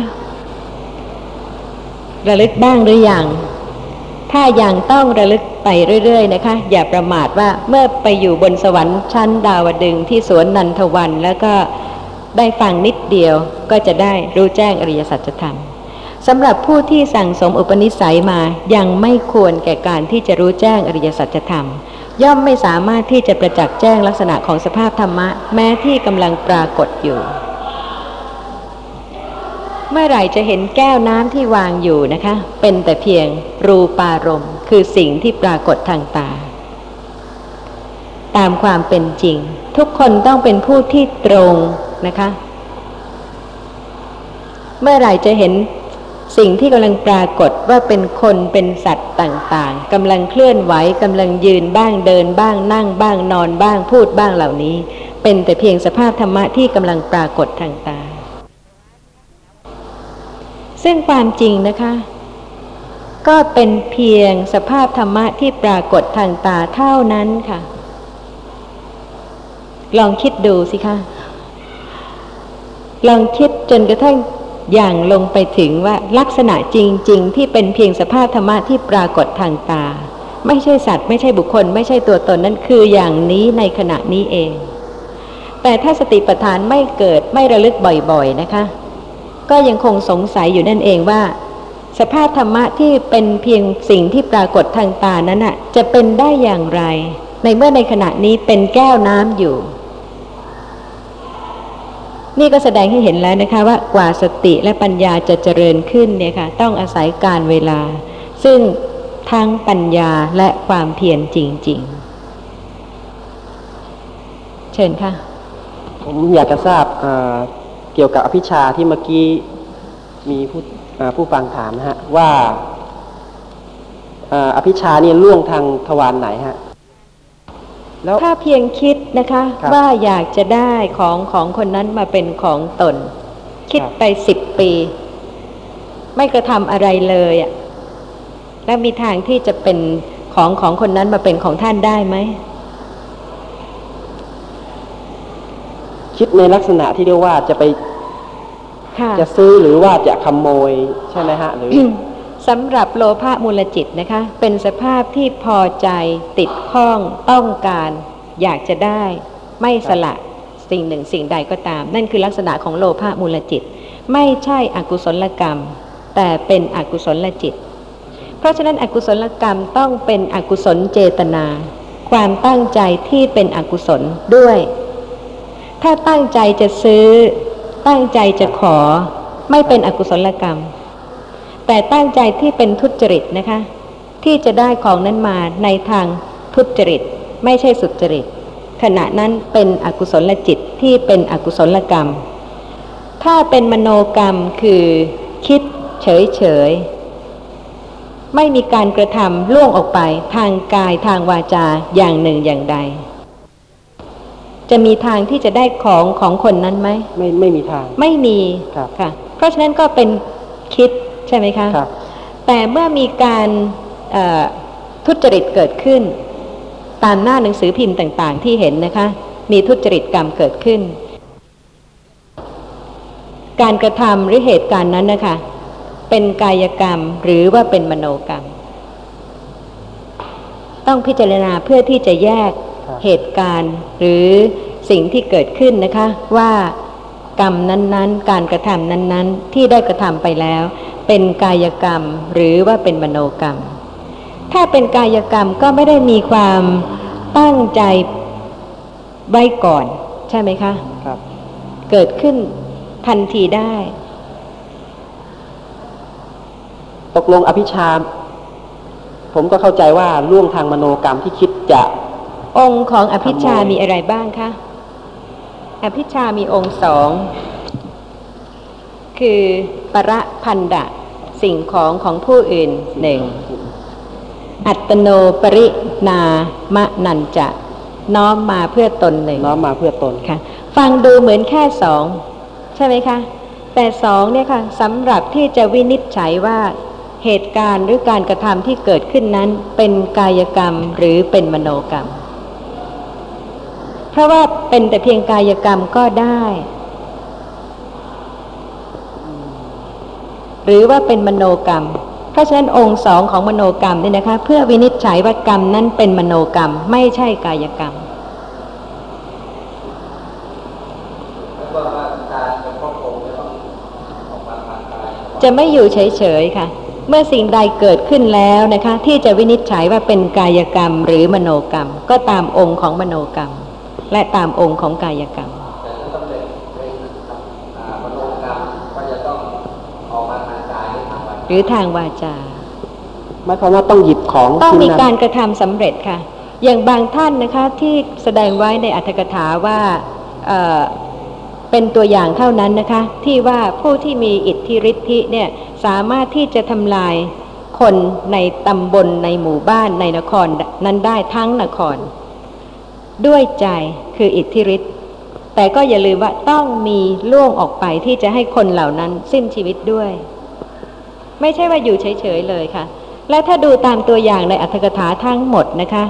ระลึกบ้างหรือยังถ้ายังต้องระลึกไปเรื่อยๆนะคะอย่าประมาทว่าเมื่อไปอยู่บนสวรรค์ชั้นดาวดึงส์ที่สวนนันทวันแล้วก็ได้ฟังนิดเดียวก็จะได้รู้แจ้งอริยสัจธรรมสำหรับผู้ที่สั่งสมอุปนิสัยมายังไม่ควรแก่การที่จะรู้แจ้งอริยสัจธรรมย่อมไม่สามารถที่จะประจักษ์แจ้งลักษณะของสภาพธรรมะแม้ที่กำลังปรากฏอยู่เมื่อไหร่จะเห็นแก้วน้ำที่วางอยู่นะคะเป็นแต่เพียงรูปารมณ์คือสิ่งที่ปรากฏทางตาตามความเป็นจริงทุกคนต้องเป็นผู้ที่ตรงนะคะเมื่อไหร่จะเห็นสิ่งที่กำลังปรากฏว่าเป็นคนเป็นสัตว์ต่างๆกำลังเคลื่อนไหวกำลังยืนบ้างเดินบ้างนั่งบ้างนอนบ้างพูดบ้างเหล่านี้เป็นแต่เพียงสภาพธรรมะที่กำลังปรากฏทางตาซึ่งความจริงนะคะก็เป็นเพียงสภาพธรรมะที่ปรากฏทางตาเท่านั้นค่ะลองคิดดูสิคะลองคิดจนกระทั่งอย่างลงไปถึงว่าลักษณะจริงๆที่เป็นเพียงสภาพธรรมะที่ปรากฏทางตาไม่ใช่สัตว์ไม่ใช่บุคคลไม่ใช่ตัวตนนั่นคืออย่างนี้ในขณะนี้เองแต่ถ้าสติปัฏฐานไม่เกิดไม่ระลึกบ่อยๆนะคะก็ยังคงสงสัยอยู่นั่นเองว่าสภาพธรรมะที่เป็นเพียงสิ่งที่ปรากฏทางตานั้นน่ะจะเป็นได้อย่างไรในเมื่อในขณะนี้เป็นแก้วน้ำอยู่นี่ก็แสดงให้เห็นแล้วนะคะว่ากว่าสติและปัญญาจะเจริญขึ้นเนี่ยค่ะต้องอาศัยการเวลาซึ่งทั้งปัญญาและความเพียรจริงๆเชิญค่ะผมอยากจะทราบอ่าเกี่ยวกับอภิชฌาที่เมื่อกี้มีผู้ผู้ฟังถามนะฮะว่าอภิชฌานี่ล่วงทางทวารไหนฮะแล้วถ้าเพียงคิดนะคะว่าอยากจะได้ของของคนนั้นมาเป็นของตนคิดไปสิบปีไม่กระทำอะไรเลยอ่ะแล้วมีทางที่จะเป็นของของคนนั้นมาเป็นของท่านได้ไหมคิดในลักษณะที่เรียกว่าจะไปจะซื้อหรือว่าจะขโมยใช่ไหมฮะหรือ สำหรับโลภะมูลจิตนะคะเป็นสภาพที่พอใจติดข้องต้องการอยากจะได้ไม่สละสิ่งหนึ่งสิ่งใดก็ตามนั่นคือลักษณะของโลภะมูลจิตไม่ใช่อกุศลกรรมแต่เป็นอกุศลจิตเพราะฉะนั้นอกุศลกรรมต้องเป็นอกุศลเจตนาความตั้งใจที่เป็นอกุศลด้วยถ้าตั้งใจจะซื้อตั้งใจจะขอไม่เป็นอกุศลกรรมแต่ตั้งใจที่เป็นทุจริตนะคะที่จะได้ของนั้นมาในทางทุจริตไม่ใช่สุจริตขณะนั้นเป็นอกุศลจิตที่เป็นอกุศลกรรมถ้าเป็นมโนกรรมคือคิดเฉยๆไม่มีการกระทำล่วงออกไปทางกายทางวาจาอย่างหนึ่งอย่างใดจะมีทางที่จะได้ของของคนนั้นไหมไม่ไม่มีทางไม่มีค่ะเพราะฉะนั้นก็เป็นคิดใช่ไหมคะครับแต่เมื่อมีการทุจริตเกิดขึ้นตามหน้าหนังสือพิมพ์ต่างๆที่เห็นนะคะมีทุจริตกรรมเกิดขึ้นการกระทำหรือเหตุการณ์นั้นนะคะเป็นกายกรรมหรือว่าเป็นมโนกรรมต้องพิจารณาเพื่อที่จะแยกเหตุการณ์หรือสิ่งที่เกิดขึ้นนะคะว่ากรรมนั้นๆการกระทำนั้นๆที่ได้กระทำไปแล้วเป็นกายกรรมหรือว่าเป็นมโนกรรมถ้าเป็นกายกรรมก็ไม่ได้มีความตั้งใจไว้ก่อนใช่ไหมคะครับเกิดขึ้นทันทีได้ตกลงอภิชฌาผมก็เข้าใจว่าล่วงทางมโนกรรมที่คิดจะองค์ของอภิชฌามีอะไรบ้างคะอภิชฌามีองค์สองคือ ปรพันดะสิ่งของของผู้อื่นหนึ่งอัตโนปรินามะนันจะน้อมมาเพื่อตนหนึ่งน้อมมาเพื่อตนค่ะฟังดูเหมือนแค่สองใช่ไหมคะแต่สองเนี่ยค่ะสำหรับที่จะวินิจฉัยว่าเหตุการณ์หรือการกระทำที่เกิดขึ้นนั้นเป็นกายกรรมหรือเป็นมโนกรรมเพราะว่าเป็นแต่เพียงกายกรรมก็ได้หรือว่าเป็นมโนกรรมเพราะฉะนั้นองค์สองของมโนกรรมนี่นะคะเพื่อวินิจฉัยว่ากรรมนั้นเป็นมโนกรรมไม่ใช่กายกรรมจะไม่อยู่เฉยๆค่ะเมื่อสิ่งใดเกิดขึ้นแล้วนะคะที่จะวินิจฉัยว่าเป็นกายกรรมหรือมโนกรรมก็ตามองค์ของมโนกรรมและตามองค์ของกายกรรมหรือทางวาจาหมายความว่าต้องหยิบของต้องมีการกระทำสำเร็จค่ะอย่างบางท่านนะคะที่แสดงไว้ในอรรถกถาว่าเอ่อเป็นตัวอย่างเท่านั้นนะคะที่ว่าผู้ที่มีอิทธิฤทธิเนี่ยสามารถที่จะทำลายคนในตำบลในหมู่บ้านในนครนั้นได้ทั้งนครด้วยใจคืออิทธิฤทธิ์แต่ก็อย่าลืมว่าต้องมีล่วงออกไปที่จะให้คนเหล่านั้นสิ้นชีวิตด้วยไม่ใช่ว่าอยู่เฉยๆเลยค่ะและถ้าดูตามตัวอย่างในอรรถกถาทั้งหมดนะคะ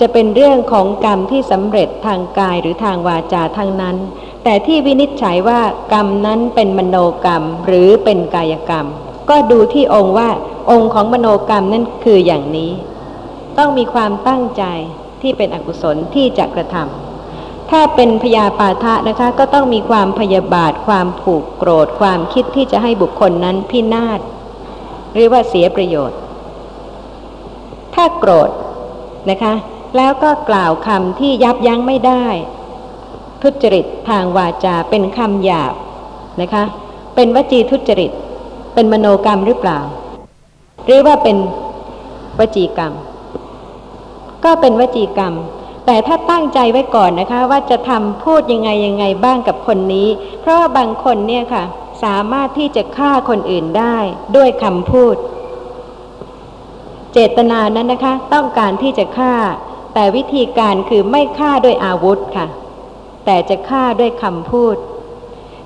จะเป็นเรื่องของกรรมที่สำเร็จทางกายหรือทางวาจาทั้งนั้นแต่ที่วินิจฉัยว่ากรรมนั้นเป็นมโนกรรมหรือเป็นกายกรรมก็ดูที่องค์ว่าองค์ของมโนกรรมนั่นคืออย่างนี้ต้องมีความตั้งใจที่เป็นอกุศลที่จะกระทำถ้าเป็นพยาปาทะนะคะก็ต้องมีความพยาบาทความผูกโกรธความคิดที่จะให้บุคคลนั้นพินาศหรือว่าเสียประโยชน์ถ้าโกรธนะคะแล้วก็กล่าวคำที่ยับยั้งไม่ได้ทุจริตทางวาจาเป็นคำหยาบนะคะเป็นวจีทุจริตเป็นมโนกรรมหรือเปล่าหรือว่าเป็นวจีกรรมก็เป็นวจีกรรมแต่ถ้าตั้งใจไว้ก่อนนะคะว่าจะทำพูดยังไงยังไงบ้างกับคนนี้เพราะว่าบางคนเนี่ยค่ะสามารถที่จะฆ่าคนอื่นได้ด้วยคำพูดเจตนานั้นนะคะต้องการที่จะฆ่าแต่วิธีการคือไม่ฆ่าด้วยอาวุธค่ะแต่จะฆ่าด้วยคำพูด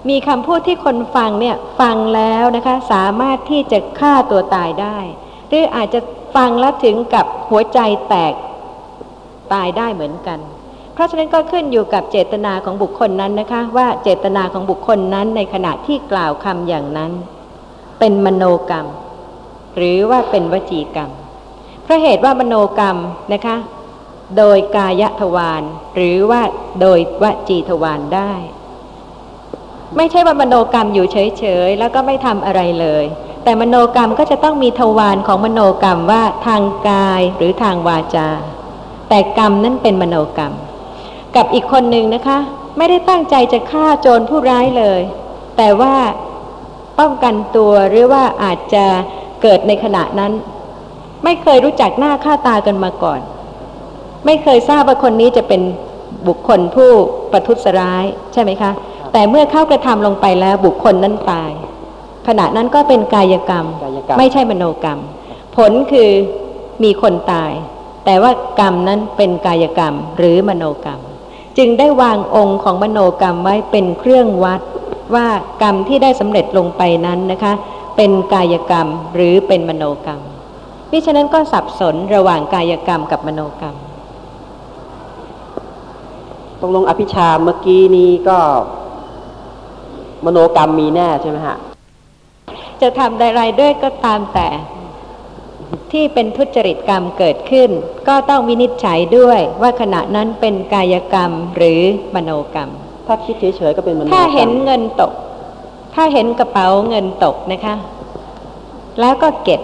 มีคำพูดที่คนฟังเนี่ยฟังแล้วนะคะสามารถที่จะฆ่าตัวตายได้หรืออาจจะฟังแล้วถึงกับหัวใจแตกตายได้เหมือนกันเพราะฉะนั้นก็ขึ้นอยู่กับเจตนาของบุคคลนั้นนะคะว่าเจตนาของบุคคลนั้นในขณะที่กล่าวคำอย่างนั้นเป็นมโนกรรมหรือว่าเป็นวจีกรรมเพราะเหตุว่ามโนกรรมนะคะโดยกายทวารหรือว่าโดยวจีทวารได้ไม่ใช่ว่ามโนกรรมอยู่เฉยๆแล้วก็ไม่ทำอะไรเลยแต่มโนกรรมก็จะต้องมีทวารของมโนกรรมว่าทางกายหรือทางวาจาแต่กรรมนั้นเป็นมโนกรรมกับอีกคนหนึ่งนะคะไม่ได้ตั้งใจจะฆ่าโจรผู้ร้ายเลยแต่ว่าป้องกันตัวหรือว่าอาจจะเกิดในขณะนั้นไม่เคยรู้จักหน้าค่าตากันมาก่อนไม่เคยทราบว่าคนนี้จะเป็นบุคคลผู้ประทุษร้ายใช่ไหมคะแต่เมื่อเข้ากระทำลงไปแล้วบุคคลนั้นตายขณะนั้นก็เป็นกายกรรมไม่ใช่มโนกรรมผลคือมีคนตายแต่ว่ากรรมนั้นเป็นกายกรรมหรือมโนกรรมจึงได้วางองค์ของมโนกรรมไว้เป็นเครื่องวัดว่ากรรมที่ได้สำเร็จลงไปนั้นนะคะเป็นกายกรรมหรือเป็นมโนกรรมมิฉะนั้นก็สับสนระหว่างกายกรรมกับมโนกรรมตกลงอภิชาเมื่อกี้นี้ก็มโนกรรมมีแน่ใช่ไหมฮะจะทำใดๆด้วยก็ตามแต่ที่เป็นทุจริตกรรมเกิดขึ้นก็ต้องวินิจฉัยด้วยว่าขณะนั้นเป็นกายกรรมหรือมโนกรรมถ้าคิดเฉยๆก็เป็นมโนกรรมถ้าเห็นเงินตกถ้าเห็นกระเป๋าเงินตกนะคะแล้วก็เก็บ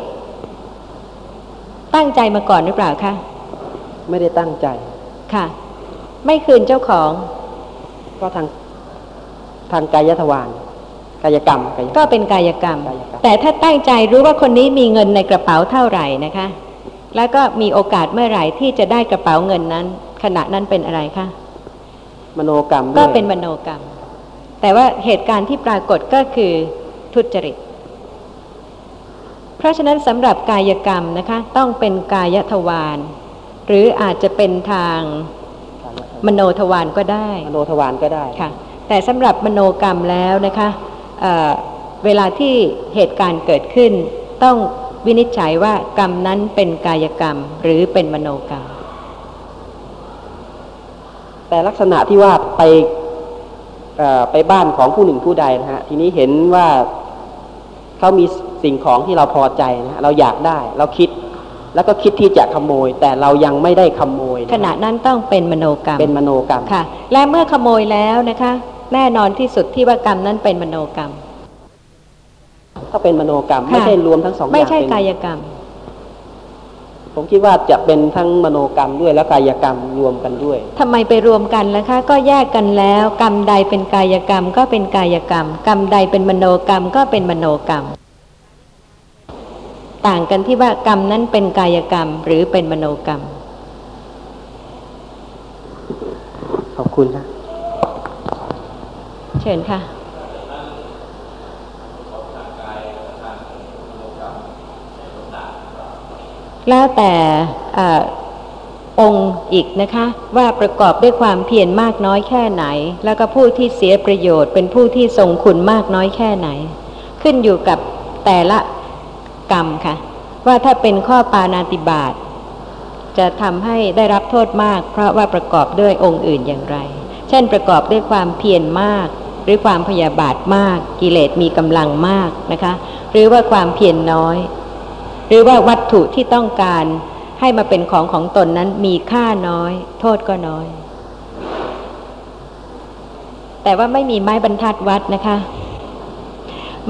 ตั้งใจมาก่อนหรือเปล่าคะไม่ได้ตั้งใจค่ะไม่คืนเจ้าของก็ทางทางกายทวารกายกรรมก็เป็นกายกรรมแต่ถ้าตั้งใจรู้ว่าคนนี้มีเงินในกระเป๋าเท่าไหร่นะคะแล้วก็มีโอกาสเมื่อไหร่ที่จะได้กระเป๋าเงินนั้นขณะนั้นเป็นอะไรคะมโนกรรมก็เป็นมโนกรรมแต่ว่าเหตุการณ์ที่ปรากฏก็คือทุจริต เพราะฉะนั้นสำหรับกายกรรมนะคะต้องเป็นกายทวารหรืออาจจะเป็นทางมโนทวารก็ได้มโนทวารก็ได้ค่ะแต่สำหรับมโนกรรมแล้วนะคะเอ่อเวลาที่เหตุการณ์เกิดขึ้นต้องวินิจฉัยว่ากรรมนั้นเป็นกายกรรมหรือเป็นมโนกรรมแต่ลักษณะที่ว่าไปเอ่อไปบ้านของผู้หนึ่งผู้ใดนะฮะทีนี้เห็นว่าเขามีสิ่งของที่เราพอใจนะเราอยากได้เราคิดแล้วก็คิดที่จะขโมยแต่เรายังไม่ได้ขโมยขณะนั้นต้องเป็นมโนกรรมเป็นมโนกรรมค่ะและเมื่อขโมยแล้วนะคะแน่นอนที่สุดที่ว่ากรรมนั้นเป็นมโนกรรมก็เป็นมโนกรรมไม่ใช่รวมทั้งสองอย่างไม่ใช่กายกรรมผมคิดว่าจะเป็นทั้งมโนกรรมด้วยและกายกรรมรวมกันด้วยทำไมไปรวมกันล่ะคะก็แยกกันแล้วกรรมใดเป็นกายกรรมก็เป็นกายกรรมกรรมใดเป็นมโนกรรมก็เป็นมโนกรรมต่างกันที่ว่ากรรมนั้นเป็นกายกรรมหรือเป็นมโนกรรมขอบคุณนะเชิญค่ะแล้วแต่องค์อีกนะคะว่าประกอบด้วยความเพียรมากน้อยแค่ไหนแล้วก็ผู้ที่เสียประโยชน์เป็นผู้ที่ทรงคุณมากน้อยแค่ไหนขึ้นอยู่กับแต่ละกรรมค่ะว่าถ้าเป็นข้อปาณาติบาตจะทำให้ได้รับโทษมากเพราะว่าประกอบด้วยองค์อื่นอย่างไรเช่นประกอบด้วยความเพียรมากหรือความพยาบาทมากกิเลสมีกำลังมากนะคะหรือว่าความเพียรน้อยหรือว่าวัตถุที่ต้องการให้มาเป็นของของตนนั้นมีค่าน้อยโทษก็น้อยแต่ว่าไม่มีไม้บรรทัดวัดนะคะ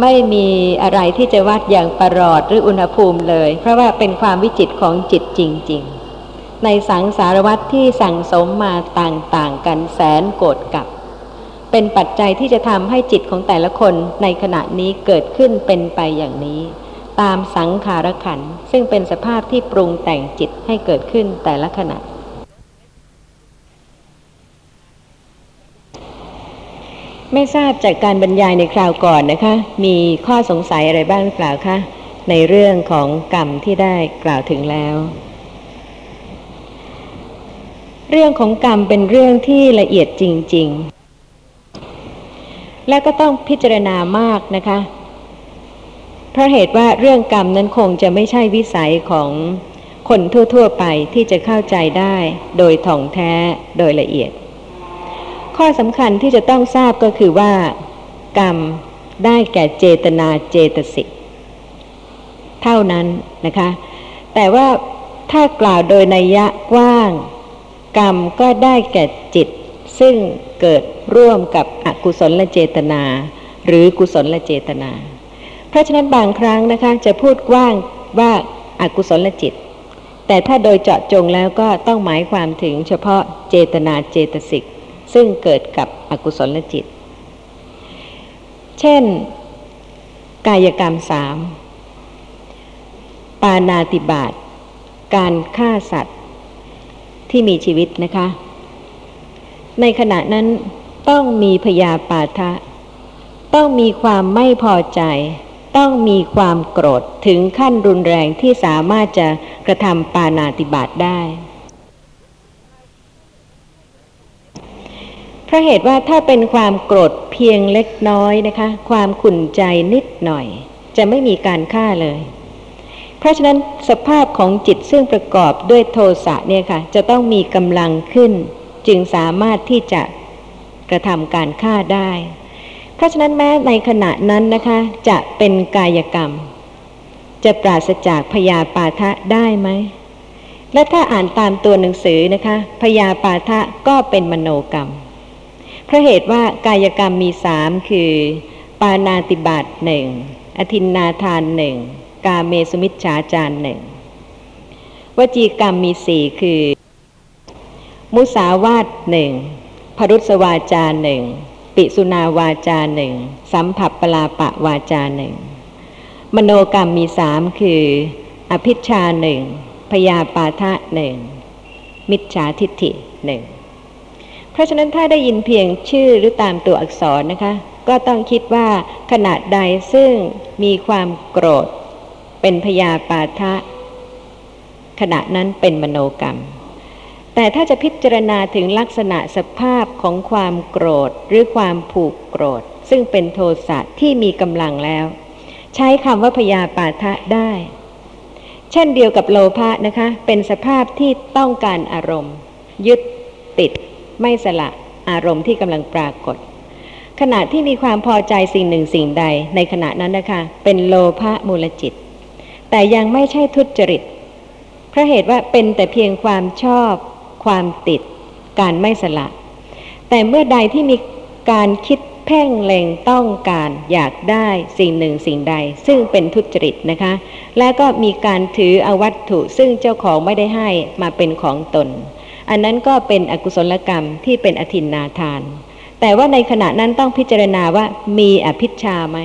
ไม่มีอะไรที่จะวัดอย่างประหลอดหรืออุณหภูมิเลยเพราะว่าเป็นความวิจิตรของจิตจริงๆในสังสารวัฏที่สั่งสมมาต่างๆกันแสนโกรธกับเป็นปัจจัยที่จะทำให้จิตของแต่ละคนในขณะนี้เกิดขึ้นเป็นไปอย่างนี้ตามสังขารขันธ์ซึ่งเป็นสภาพที่ปรุงแต่งจิตให้เกิดขึ้นแต่ละขณะไม่ทราบจากการบรรยายในคราวก่อนนะคะมีข้อสงสัยอะไรบ้างหรือเปล่าคะในเรื่องของกรรมที่ได้กล่าวถึงแล้วเรื่องของกรรมเป็นเรื่องที่ละเอียดจริงๆและก็ต้องพิจารณามากนะคะเพราะเหตุว่าเรื่องกรรมนั้นคงจะไม่ใช่วิสัยของคนทั่วๆไปที่จะเข้าใจได้โดยถ่องแท้โดยละเอียดข้อสำคัญที่จะต้องทราบก็คือว่ากรรมได้แก่เจตนาเจตสิกเท่านั้นนะคะแต่ว่าถ้ากล่าวโดยนัยยะกว้างกรรมก็ได้แก่จิตซึ่งเกิดร่วมกับอกุศลเจตนาหรือกุศลเจตนาเพราะฉะนั้นบางครั้งนะคะจะพูดกว้างว่าอกุศลจิตแต่ถ้าโดยเจาะจงแล้วก็ต้องหมายความถึงเฉพาะเจตนาเจตสิกซึ่งเกิดกับอกุศลจิตเช่นกายกรรมสามปาณาติบาตการฆ่าสัตว์ที่มีชีวิตนะคะในขณะนั้นต้องมีพยาบาทะต้องมีความไม่พอใจต้องมีความโกรธถึงขั้นรุนแรงที่สามารถจะกระทำปาณาติบาตได้เพราะเหตุว่าถ้าเป็นความโกรธเพียงเล็กน้อยนะคะความขุ่นใจนิดหน่อยจะไม่มีการฆ่าเลยเพราะฉะนั้นสภาพของจิตซึ่งประกอบด้วยโทสะเนี่ยค่ะจะต้องมีกำลังขึ้นจึงสามารถที่จะกระทำการฆ่าได้เพราะฉะนั้นแม้ในขณะนั้นนะคะจะเป็นกายกรรมจะปราศจากพยาปาทะได้ไหมและถ้าอ่านตามตัวหนังสือนะคะพยาปาทะก็เป็นมโนกรรมเพราะเหตุว่ากายกรรมมีสามคือปาณาติบาตหนึ่งอทินนาทานหนึ่งกาเมสุมิจฉาจารหนึ่งวจีกรรมมีสี่คือมุสาวาทหนึ่งพรุสวาจาหนึ่งปิสุนาวาจาหนึ่งสัมผัปปลาปะวาจาหนึ่งมโนกรรมมีสามคืออภิชฌาหนึ่งพยาปาทะหนึ่งมิจฉาทิฏฐิหนึ่งเพราะฉะนั้นถ้าได้ยินเพียงชื่อหรือตามตัวอักษรนะคะก็ต้องคิดว่าขณะใดซึ่งมีความโกรธ เป็นพยาปาทะขณะนั้นเป็นมโนกรรมแต่ถ้าจะพิจารณาถึงลักษณะสภาพของความโกรธหรือความผูกโกรธซึ่งเป็นโทสะที่มีกำลังแล้วใช้คำว่าพยาปาทะได้เช่นเดียวกับโลภะนะคะเป็นสภาพที่ต้องการอารมณ์ยึดติดไม่สละอารมณ์ที่กำลังปรากฏขณะที่มีความพอใจสิ่งหนึ่งสิ่งใดในขณะนั้นนะคะเป็นโลภะมูลจิตแต่ยังไม่ใช่ทุจริตเพราะเหตุว่าเป็นแต่เพียงความชอบความติดการไม่สละแต่เมื่อใดที่มีการคิดเพ่งเล็งต้องการอยากได้สิ่งหนึ่งสิ่งใดซึ่งเป็นทุจริตนะคะแล้วก็มีการถือเอาวัตถุซึ่งเจ้าของไม่ได้ให้มาเป็นของตนอันนั้นก็เป็นอกุศลกรรมที่เป็นอทินนาทานแต่ว่าในขณะนั้นต้องพิจารณาว่ามีอภิชฌาไหม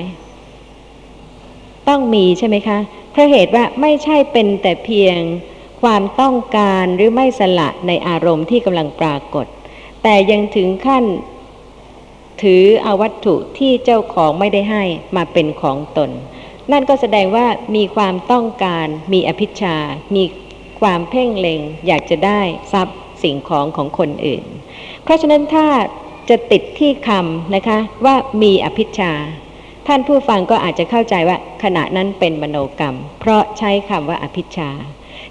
ต้องมีใช่ไหมคะเพราะเหตุว่าไม่ใช่เป็นแต่เพียงความต้องการหรือไม่สละในอารมณ์ที่กำลังปรากฏแต่ยังถึงขั้นถือเอาวัตถุที่เจ้าของไม่ได้ให้มาเป็นของตนนั่นก็แสดงว่ามีความต้องการมีอภิชฌามีความเพ่งเล็งอยากจะได้ทรัพย์สิ่งของของคนอื่นเพราะฉะนั้นถ้าจะติดที่คำนะคะว่ามีอภิชฌาท่านผู้ฟังก็อาจจะเข้าใจว่าขณะนั้นเป็นมโนกรรมเพราะใช้คำว่าอภิชฌา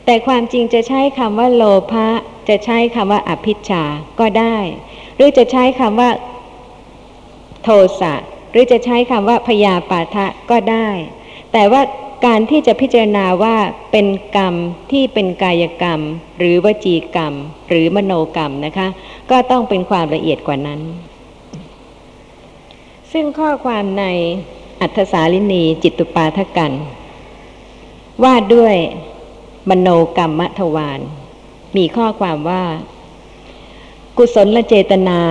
แต่ความจริงจะใช้คำว่าโลภะจะใช้คำว่าอภิชฌาก็ได้หรือจะใช้คำว่าโทสะหรือจะใช้คำว่าพยาปาทะก็ได้แต่ว่าการที่จะพิจารณาว่าเป็นกรรมที่เป็นกายกรรมหรือวจีกรรมหรือมโนกรรมนะคะก็ต้องเป็นความละเอียดกว่านั้นซึ่งข้อความในอัฏฐสาลินีจิตตุปาทกันว่าด้วยมโนกรรมทวารมีข้อความว่ากุศลเจตนา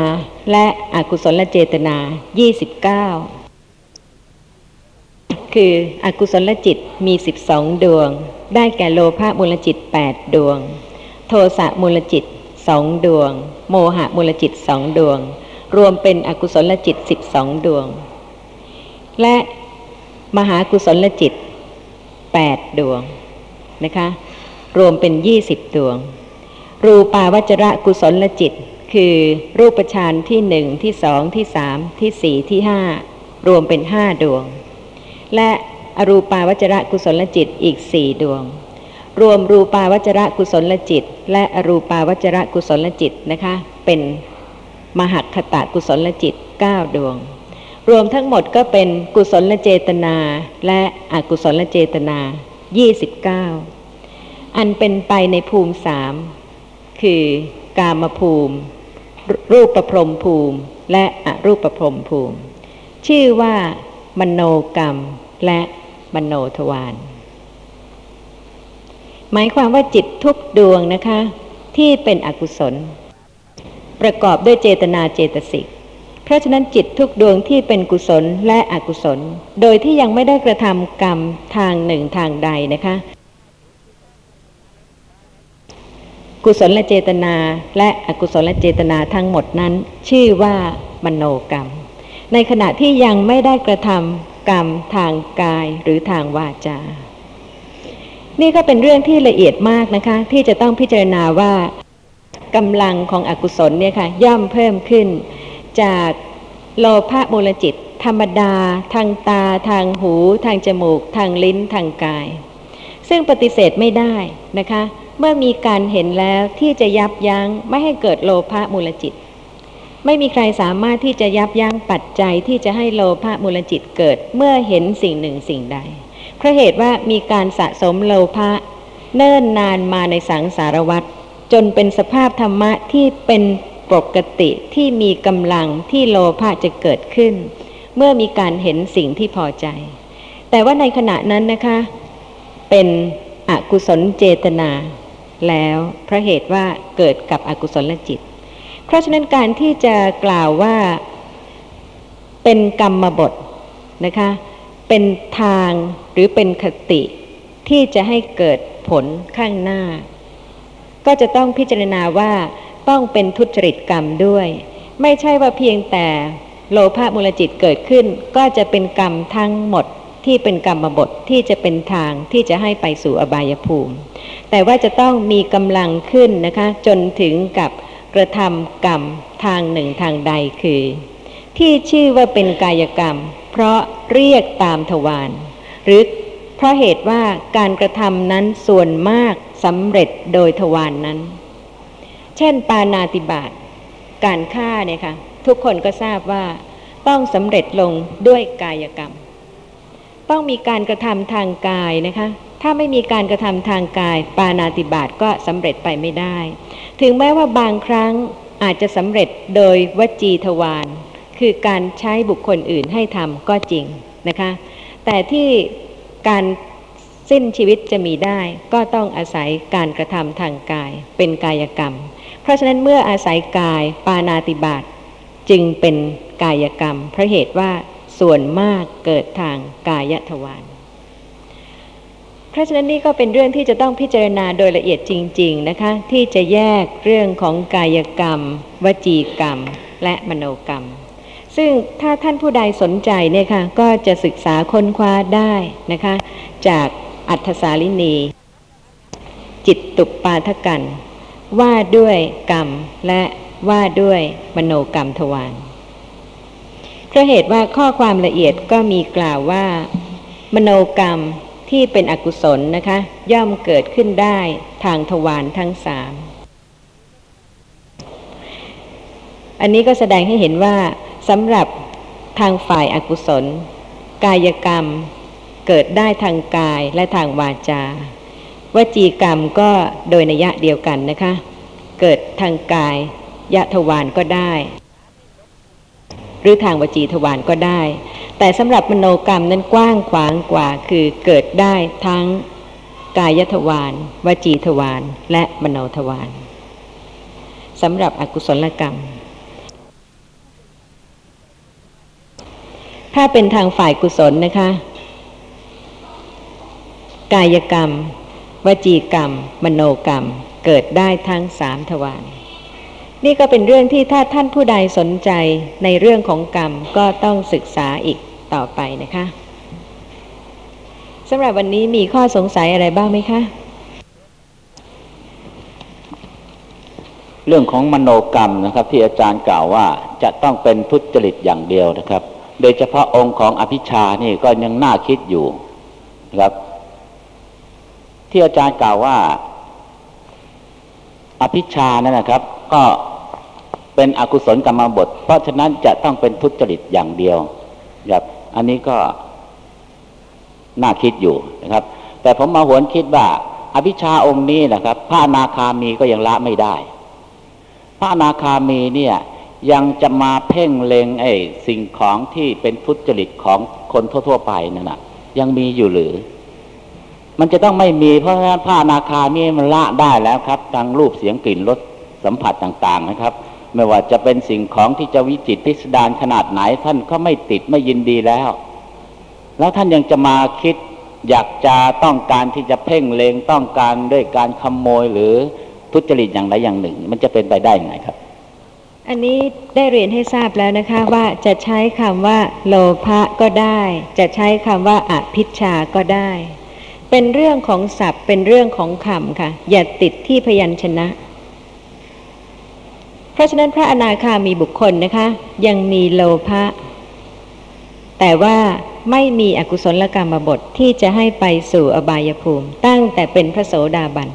และอกุศลเจตนายี่สิบเก้าคืออกุศลจิตมีสิบสองดวงได้แก่โลภะมูลจิตแปดดวงโทสะมูลจิตสองดวงโมหะมูลจิตสองดวงรวมเป็นอกุศลจิตสิบสองดวงและมหากุศลจิตแปดดวงนะคะรวมเป็นยี่สิบดวงรูปาวจระกุศลจิตคือรูปฌานที่หนึ่งที่สองที่สามที่สี่ที่ห้ารวมเป็นห้าดวงและอรูปาวจระกุศลจิตอีกสี่ดวงรวมรูปาวจระกุศลจิตและอรูปาวจระกุศลจิตนะคะเป็นมหัคตกุศลจิตเก้าดวงรวมทั้งหมดก็เป็นกุศลเจตนาและอกุศลเจตนายี่สิบเก้าอันเป็นไปในภูมิสามคือกามภูมิรูปพรหมภูมิและอรูปพรหมภูมิชื่อว่ามโนกรรมและมโนทวารหมายความว่าจิตทุกดวงนะคะที่เป็นอกุศลประกอบด้วยเจตนาเจตสิกเพราะฉะนั้นจิตทุกดวงที่เป็นกุศลและอกุศลโดยที่ยังไม่ได้กระทำกรรมทางหนึ่งทางใดนะคะกุศลเจตนาและอกุศลเจตนาทั้งหมดนั้นชื่อว่ามโนกรรมในขณะที่ยังไม่ได้กระทำกรรมทางกายหรือทางวาจานี่ก็เป็นเรื่องที่ละเอียดมากนะคะที่จะต้องพิจารณาว่ากำลังของอกุศลเนี่ยค่ะย่อมเพิ่มขึ้นจากโลภะมูลจิตธรรมดาทางตาทางหูทางจมูกทางลิ้นทางกายซึ่งปฏิเสธไม่ได้นะคะเมื่อมีการเห็นแล้วที่จะยับยั้งไม่ให้เกิดโลภะมูลจิตไม่มีใครสามารถที่จะยับยั้งปัจจัยที่จะให้โลภะมูลจิตเกิดเมื่อเห็นสิ่งหนึ่งสิ่งใดเพราะเหตุว่ามีการสะสมโลภะเนิ่นนานมาในสังสารวัฏจนเป็นสภาพธรรมะที่เป็นปกติที่มีกำลังที่โลภะจะเกิดขึ้นเมื่อมีการเห็นสิ่งที่พอใจแต่ว่าในขณะนั้นนะคะเป็นอกุศลเจตนาแล้วเพราะเหตุว่าเกิดกับอกุศลจิตเพราะฉะนั้นการที่จะกล่าวว่าเป็นกรรมบทนะคะเป็นทางหรือเป็นคติที่จะให้เกิดผลข้างหน้าก็จะต้องพิจารณาว่าต้องเป็นทุจริตกรรมด้วยไม่ใช่ว่าเพียงแต่โลภะมูลจิตเกิดขึ้นก็จะเป็นกรรมทั้งหมด ที่เป็นกรรมบทที่จะเป็นทางที่จะให้ไปสู่อบายภูมิแต่ว่าจะต้องมีกำลังขึ้นนะคะจนถึงกับกระทำกรรมทางหนึ่งทางใดคือที่ชื่อว่าเป็นกายกรรมเพราะเรียกตามทวารหรือเพราะเหตุว่าการกระทำนั้นส่วนมากสำเร็จโดยทวาร น, นั้นเช่นปาณาติบาตการฆ่าเนี่ยค่ะทุกคนก็ทราบว่าต้องสำเร็จลงด้วยกายกรรมต้องมีการกระทำทางกายนะคะถ้าไม่มีการกระทำทางกายปาณาติบาตก็สำเร็จไปไม่ได้ถึงแม้ว่าบางครั้งอาจจะสำเร็จโดยวจีทวารคือการใช้บุคคลอื่นให้ทำก็จริงนะคะแต่ที่การสิ้นชีวิตจะมีได้ก็ต้องอาศัยการกระทำทางกายเป็นกายกรรมเพราะฉะนั้นเมื่ออาศัยกายปาณาติบาตจึงเป็นกายกรรมเพราะเหตุว่าส่วนมากเกิดทางกายทวารเพราะฉะนั้นนี่ก็เป็นเรื่องที่จะต้องพิจารณาโดยละเอียดจริงๆนะคะที่จะแยกเรื่องของกายกรรมวจีกรรมและมโนกรรมซึ่งถ้าท่านผู้ใดสนใจเนี่ยค่ะก็จะศึกษาค้นคว้าได้นะคะจากอัฏฐสาลินีจิตตุปปาทกันว่าด้วยกรรมและว่าด้วยมโนกรรมทวารเพราะเหตุว่าข้อความละเอียดก็มีกล่าวว่ามโนกรรมที่เป็นอกุศลนะคะย่อมเกิดขึ้นได้ทางทวารทั้งสามอันนี้ก็แสดงให้เห็นว่าสำหรับทางฝ่ายอกุศลกายกรรมเกิดได้ทางกายและทางวาจาวจีกรรมก็โดยนัยยะเดียวกันนะคะเกิดทางกายยะทวารก็ได้หรือทางวจีทวารก็ได้แต่สำหรับมโนกรรมนั้นกว้างขวางกว่าคือเกิดได้ทั้งกายทวารวจีทวารและมโนทวารสำหรับอกุศลกรรมถ้าเป็นทางฝ่ายกุศลนะคะกายกรรมวจีกรรมมโนกรรมเกิดได้ทั้งสามทวารนี่ก็เป็นเรื่องที่ถ้าท่านผู้ใดสนใจในเรื่องของกรรมก็ต้องศึกษาอีกต่อไปนะคะสำหรับวันนี้มีข้อสงสัยอะไรบ้างไหมคะเรื่องของมโนกรรมนะครับที่อาจารย์กล่าวว่าจะต้องเป็นทุจริตอย่างเดียวนะครับโดยเฉพาะองค์ของอภิชานี่ก็ยังน่าคิดอยู่นะครับที่อาจารย์กล่าวว่าอภิชานั่นนะครับก็เป็นอกุศลกรรมบทเพราะฉะนั้นจะต้องเป็นทุจริตอย่างเดียวครับอันนี้ก็น่าคิดอยู่นะครับแต่ผมมาหวนคิดว่าอภิชาองค์นี้นะครับพระอนาคามีก็ยังละไม่ได้พระอนาคามีเนี่ยยังจะมาเพ่งเล็งไอ้สิ่งของที่เป็นทุจริตของคนทั่วๆไปนั่นน่ะยังมีอยู่หรือมันจะต้องไม่มีเพราะฉะนั้นพระอนาคามีมันละได้แล้วครับทั้งรูปเสียงกลิ่นรสสัมผัสต่างๆนะครับไม่ว่าจะเป็นสิ่งของที่จะวิจิตรพิสดารขนาดไหนท่านก็ไม่ติดไม่ยินดีแล้วแล้วท่านยังจะมาคิดอยากจะต้องการที่จะเพ่งเล็งต้องการด้วยการขโมยหรือทุจริตอย่างใดอย่างหนึ่งมันจะเป็นไปได้ยังไงครับอันนี้ได้เรียนให้ทราบแล้วนะคะว่าจะใช้คำว่าโลภะก็ได้จะใช้คำว่าอภิชฌาก็ได้เป็นเรื่องของศัพท์เป็นเรื่องของคำค่ะอย่าติดที่พยัญชนะเพราะฉะนั้นพระอนาคามีบุคคลนะคะยังมีโลภะแต่ว่าไม่มีอกุศลกรรมบทที่จะให้ไปสู่อบายภูมิตั้งแต่เป็นพระโสดาบัน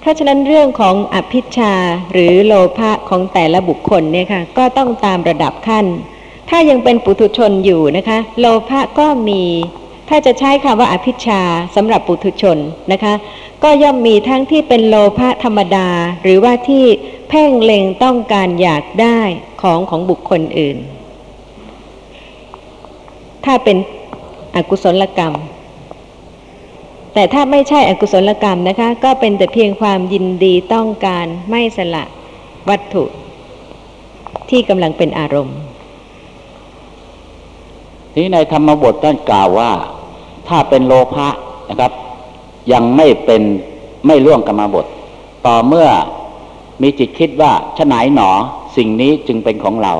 เพราะฉะนั้นเรื่องของอภิชฌาหรือโลภะของแต่ละบุคคลเนี่ยค่ะก็ต้องตามระดับขั้นถ้ายังเป็นปุถุชนอยู่นะคะโลภะก็มีถ้าจะใช้คำว่าอภิชฌาสำหรับปุถุชนนะคะก็ย่อมมีทั้งที่เป็นโลภะธรรมดาหรือว่าที่เพ่งเล็งต้องการอยากได้ของของบุคคลอื่นถ้าเป็นอกุศลกรรมแต่ถ้าไม่ใช่อกุศลกรรมนะคะก็เป็นแต่เพียงความยินดีต้องการไม่สละวัตถุที่กำลังเป็นอารมณ์ที่ในธรรมบทท่านกล่าวว่าถ้าเป็นโลภะนะครับยังไม่เป็นไม่ล่วงกรรมบทต่อเมื่อมีจิตคิดว่าฉะไหนหนอสิ่งนี้จึงเป็นของเรา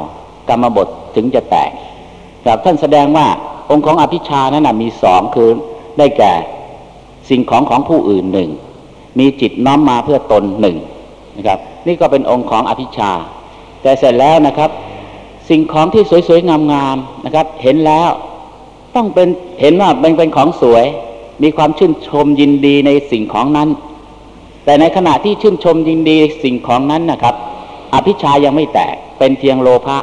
กรรมบทถึงจะแตก ครับท่านแสดงว่าองค์ของอภิชฌานั้นนะมีสองคือได้แก่สิ่งของของผู้อื่นหนึ่งมีจิตน้อมมาเพื่อตนหนึ่งนะครับนี่ก็เป็นองค์ของอภิชฌาแต่เสร็จแล้วนะครับสิ่งของที่สวยๆงามๆนะครับเห็นแล้วต้องเป็นเห็นว่ามันเป็นของสวยมีความชื่นชมยินดีในสิ่งของนั้นแต่ในขณะที่ชื่นชมยินดีสิ่งของนั้นนะครับอภิชฌายังไม่แตกเป็นเพียงโลภะ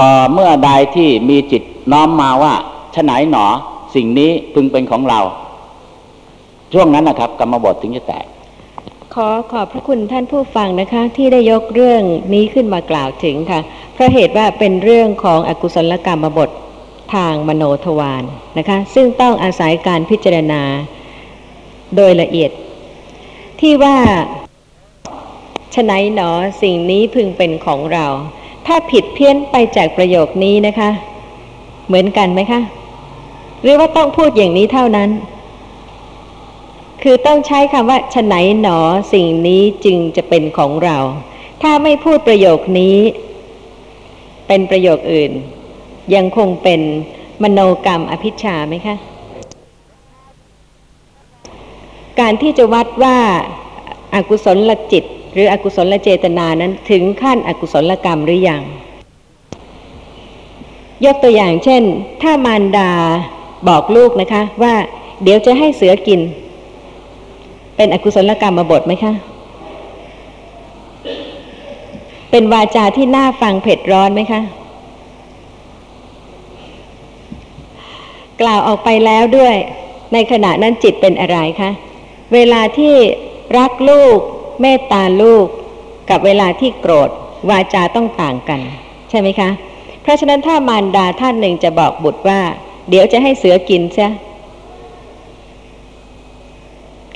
ต่อเมื่อใดที่มีจิตน้อมมาว่าฉะไหนหนอสิ่งนี้พึงเป็นของเราช่วงนั้นนะครับกรรมบทถึงจะแตกขอขอบพระคุณท่านผู้ฟังนะคะที่ได้ยกเรื่องนี้ขึ้นมากล่าวถึงค่ะเพราะเหตุว่าเป็นเรื่องของอกุศลกรรมบททางมโนทวารนะคะซึ่งต้องอาศัยการพิจารณาโดยละเอียดที่ว่าฉะไหนหนอสิ่งนี้พึงเป็นของเราถ้าผิดเพี้ยนไปจากประโยคนี้นะคะเหมือนกันไหมคะหรือว่าต้องพูดอย่างนี้เท่านั้นคือต้องใช้คำว่าฉะไหนหนอสิ่งนี้จึงจะเป็นของเราถ้าไม่พูดประโยคนี้เป็นประโยคอื่นยังคงเป็นมโนกรรมอภิชฌาไหมคะการที่จะวัดว่าอากุศลจิตหรืออกุศลเจตนานั้นถึงขั้นอกุศลกรรมหรือยังยกตัวอย่างเช่นถ้ามารดาบอกลูกนะคะว่าเดี๋ยวจะให้เสือกินเป็นอกุศลกรรมบทไหมคะเป็นวาจาที่น่าฟังเผ็ดร้อนไหมคะกล่าวออกไปแล้วด้วยในขณะนั้นจิตเป็นอะไรคะเวลาที่รักลูกเมตตาลูกกับเวลาที่โกรธวาจาต้องต่างกันใช่ไหมคะเพราะฉะนั้นถ้ามารดาท่านหนึ่งจะบอกบุตรว่าเดี๋ยวจะให้เสือกินใช่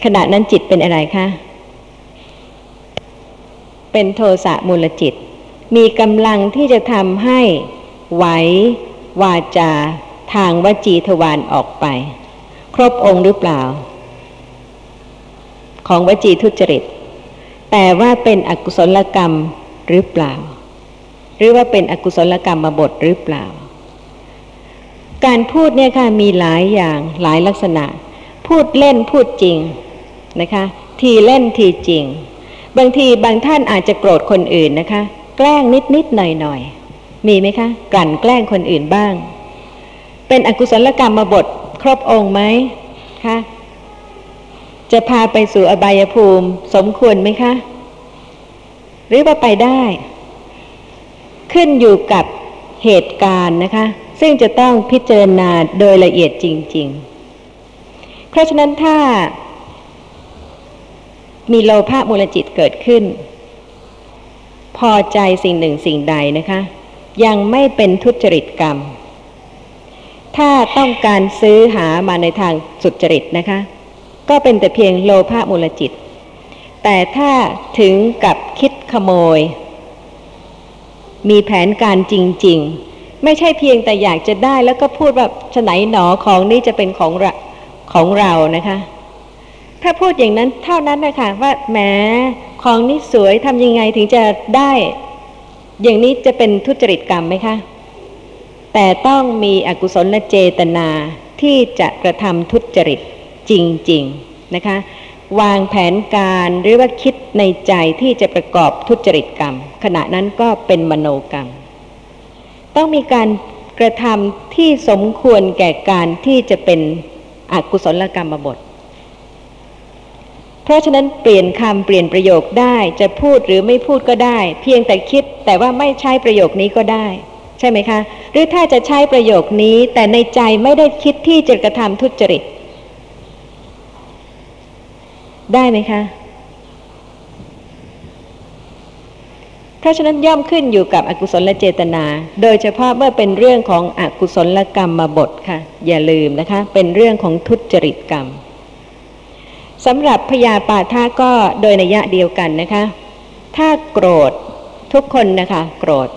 ขณะนั้นจิตเป็นอะไรคะเป็นโทสะมูลจิตมีกำลังที่จะทำให้ไหววาจาทางวจีทวารออกไปครบองค์หรือเปล่าของวจีทุจริตแต่ว่าเป็นอกุศลกรรมหรือเปล่าหรือว่าเป็นอกุศลกรรมมาบทหรือเปล่าการพูดเนี่ยค่ะมีหลายอย่างหลายลักษณะพูดเล่นพูดจริงนะคะทีเล่นทีจริงบางทีบางท่านอาจจะโกรธคนอื่นนะคะแกล้งนิดนิดหน่อยหน่อยมีไหมคะกลั่นแกล้งคนอื่นบ้างเป็นอกุศลกรรมมาบทครบองค์ไหมคะจะพาไปสู่อบายภูมิสมควรไหมคะหรือว่าไปได้ขึ้นอยู่กับเหตุการณ์นะคะซึ่งจะต้องพิจารณาโดยละเอียดจริงๆเพราะฉะนั้นถ้ามีโลภะมูลจิตเกิดขึ้นพอใจสิ่งหนึ่งสิ่งใดนะคะยังไม่เป็นทุจริตกรรมถ้าต้องการซื้อหามาในทางสุจริตนะคะก็เป็นแต่เพียงโลภะมูลจิตแต่ถ้าถึงกับคิดขโมยมีแผนการจริงๆไม่ใช่เพียงแต่อยากจะได้แล้วก็พูดแบบฉะไหนหนอของนี่จะเป็นของเราของเรานะคะถ้าพูดอย่างนั้นเท่านั้นนะคะว่าแหมของนี่สวยทำยังไงถึงจะได้อย่างนี้จะเป็นทุจริตกรรมไหมคะแต่ต้องมีอกุศลเจตนาที่จะกระทำทุจริตจริงๆนะคะวางแผนการหรือว่าคิดในใจที่จะประกอบทุจริตกรรมขณะนั้นก็เป็นมโนกรรมต้องมีการกระทำที่สมควรแก่การที่จะเป็นอกุศลกรรมบทเพราะฉะนั้นเปลี่ยนคำเปลี่ยนประโยคได้จะพูดหรือไม่พูดก็ได้เพียงแต่คิดแต่ว่าไม่ใช้ประโยคนี้ก็ได้ใช่ไหมคะหรือถ้าจะใช้ประโยคนี้แต่ในใจไม่ได้คิดที่จะกระทำทุจริตได้ไหมคะเพราะฉะนั้นย่อมขึ้นอยู่กับอกุศลเจตนาโดยเฉพาะเมื่อเป็นเรื่องของอกุศลกรรมมาบทค่ะอย่าลืมนะคะเป็นเรื่องของทุจริตกรรมสำหรับพยาปาทะก็โดยนัยยะเดียวกันนะคะถ้าโกรธทุกคนนะคะโกรธ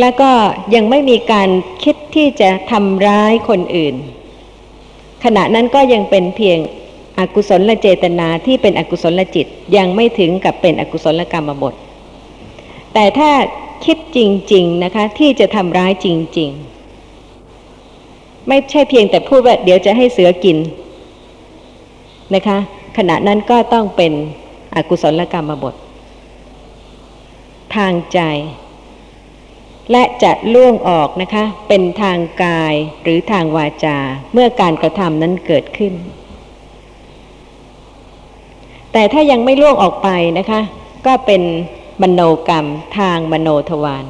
แล้วก็ยังไม่มีการคิดที่จะทำร้ายคนอื่นขณะนั้นก็ยังเป็นเพียงอกุศลเจตนาที่เป็นอกุศลจิตยังไม่ถึงกับเป็นอกุศลกรรมบทแต่ถ้า คิดจริงๆนะคะที่จะทำร้ายจริงๆไม่ใช่เพียงแต่พูดว่าเดี๋ยวจะให้เสือกินนะคะขณะนั้นก็ต้องเป็นอกุศลกรรมบททางใจและจะล่วงออกนะคะเป็นทางกายหรือทางวาจาเมื่อการกระทำนั้นเกิดขึ้นแต่ถ้ายังไม่ล่วงออกไปนะคะก็เป็นมโนกรรมทางมโนทวาร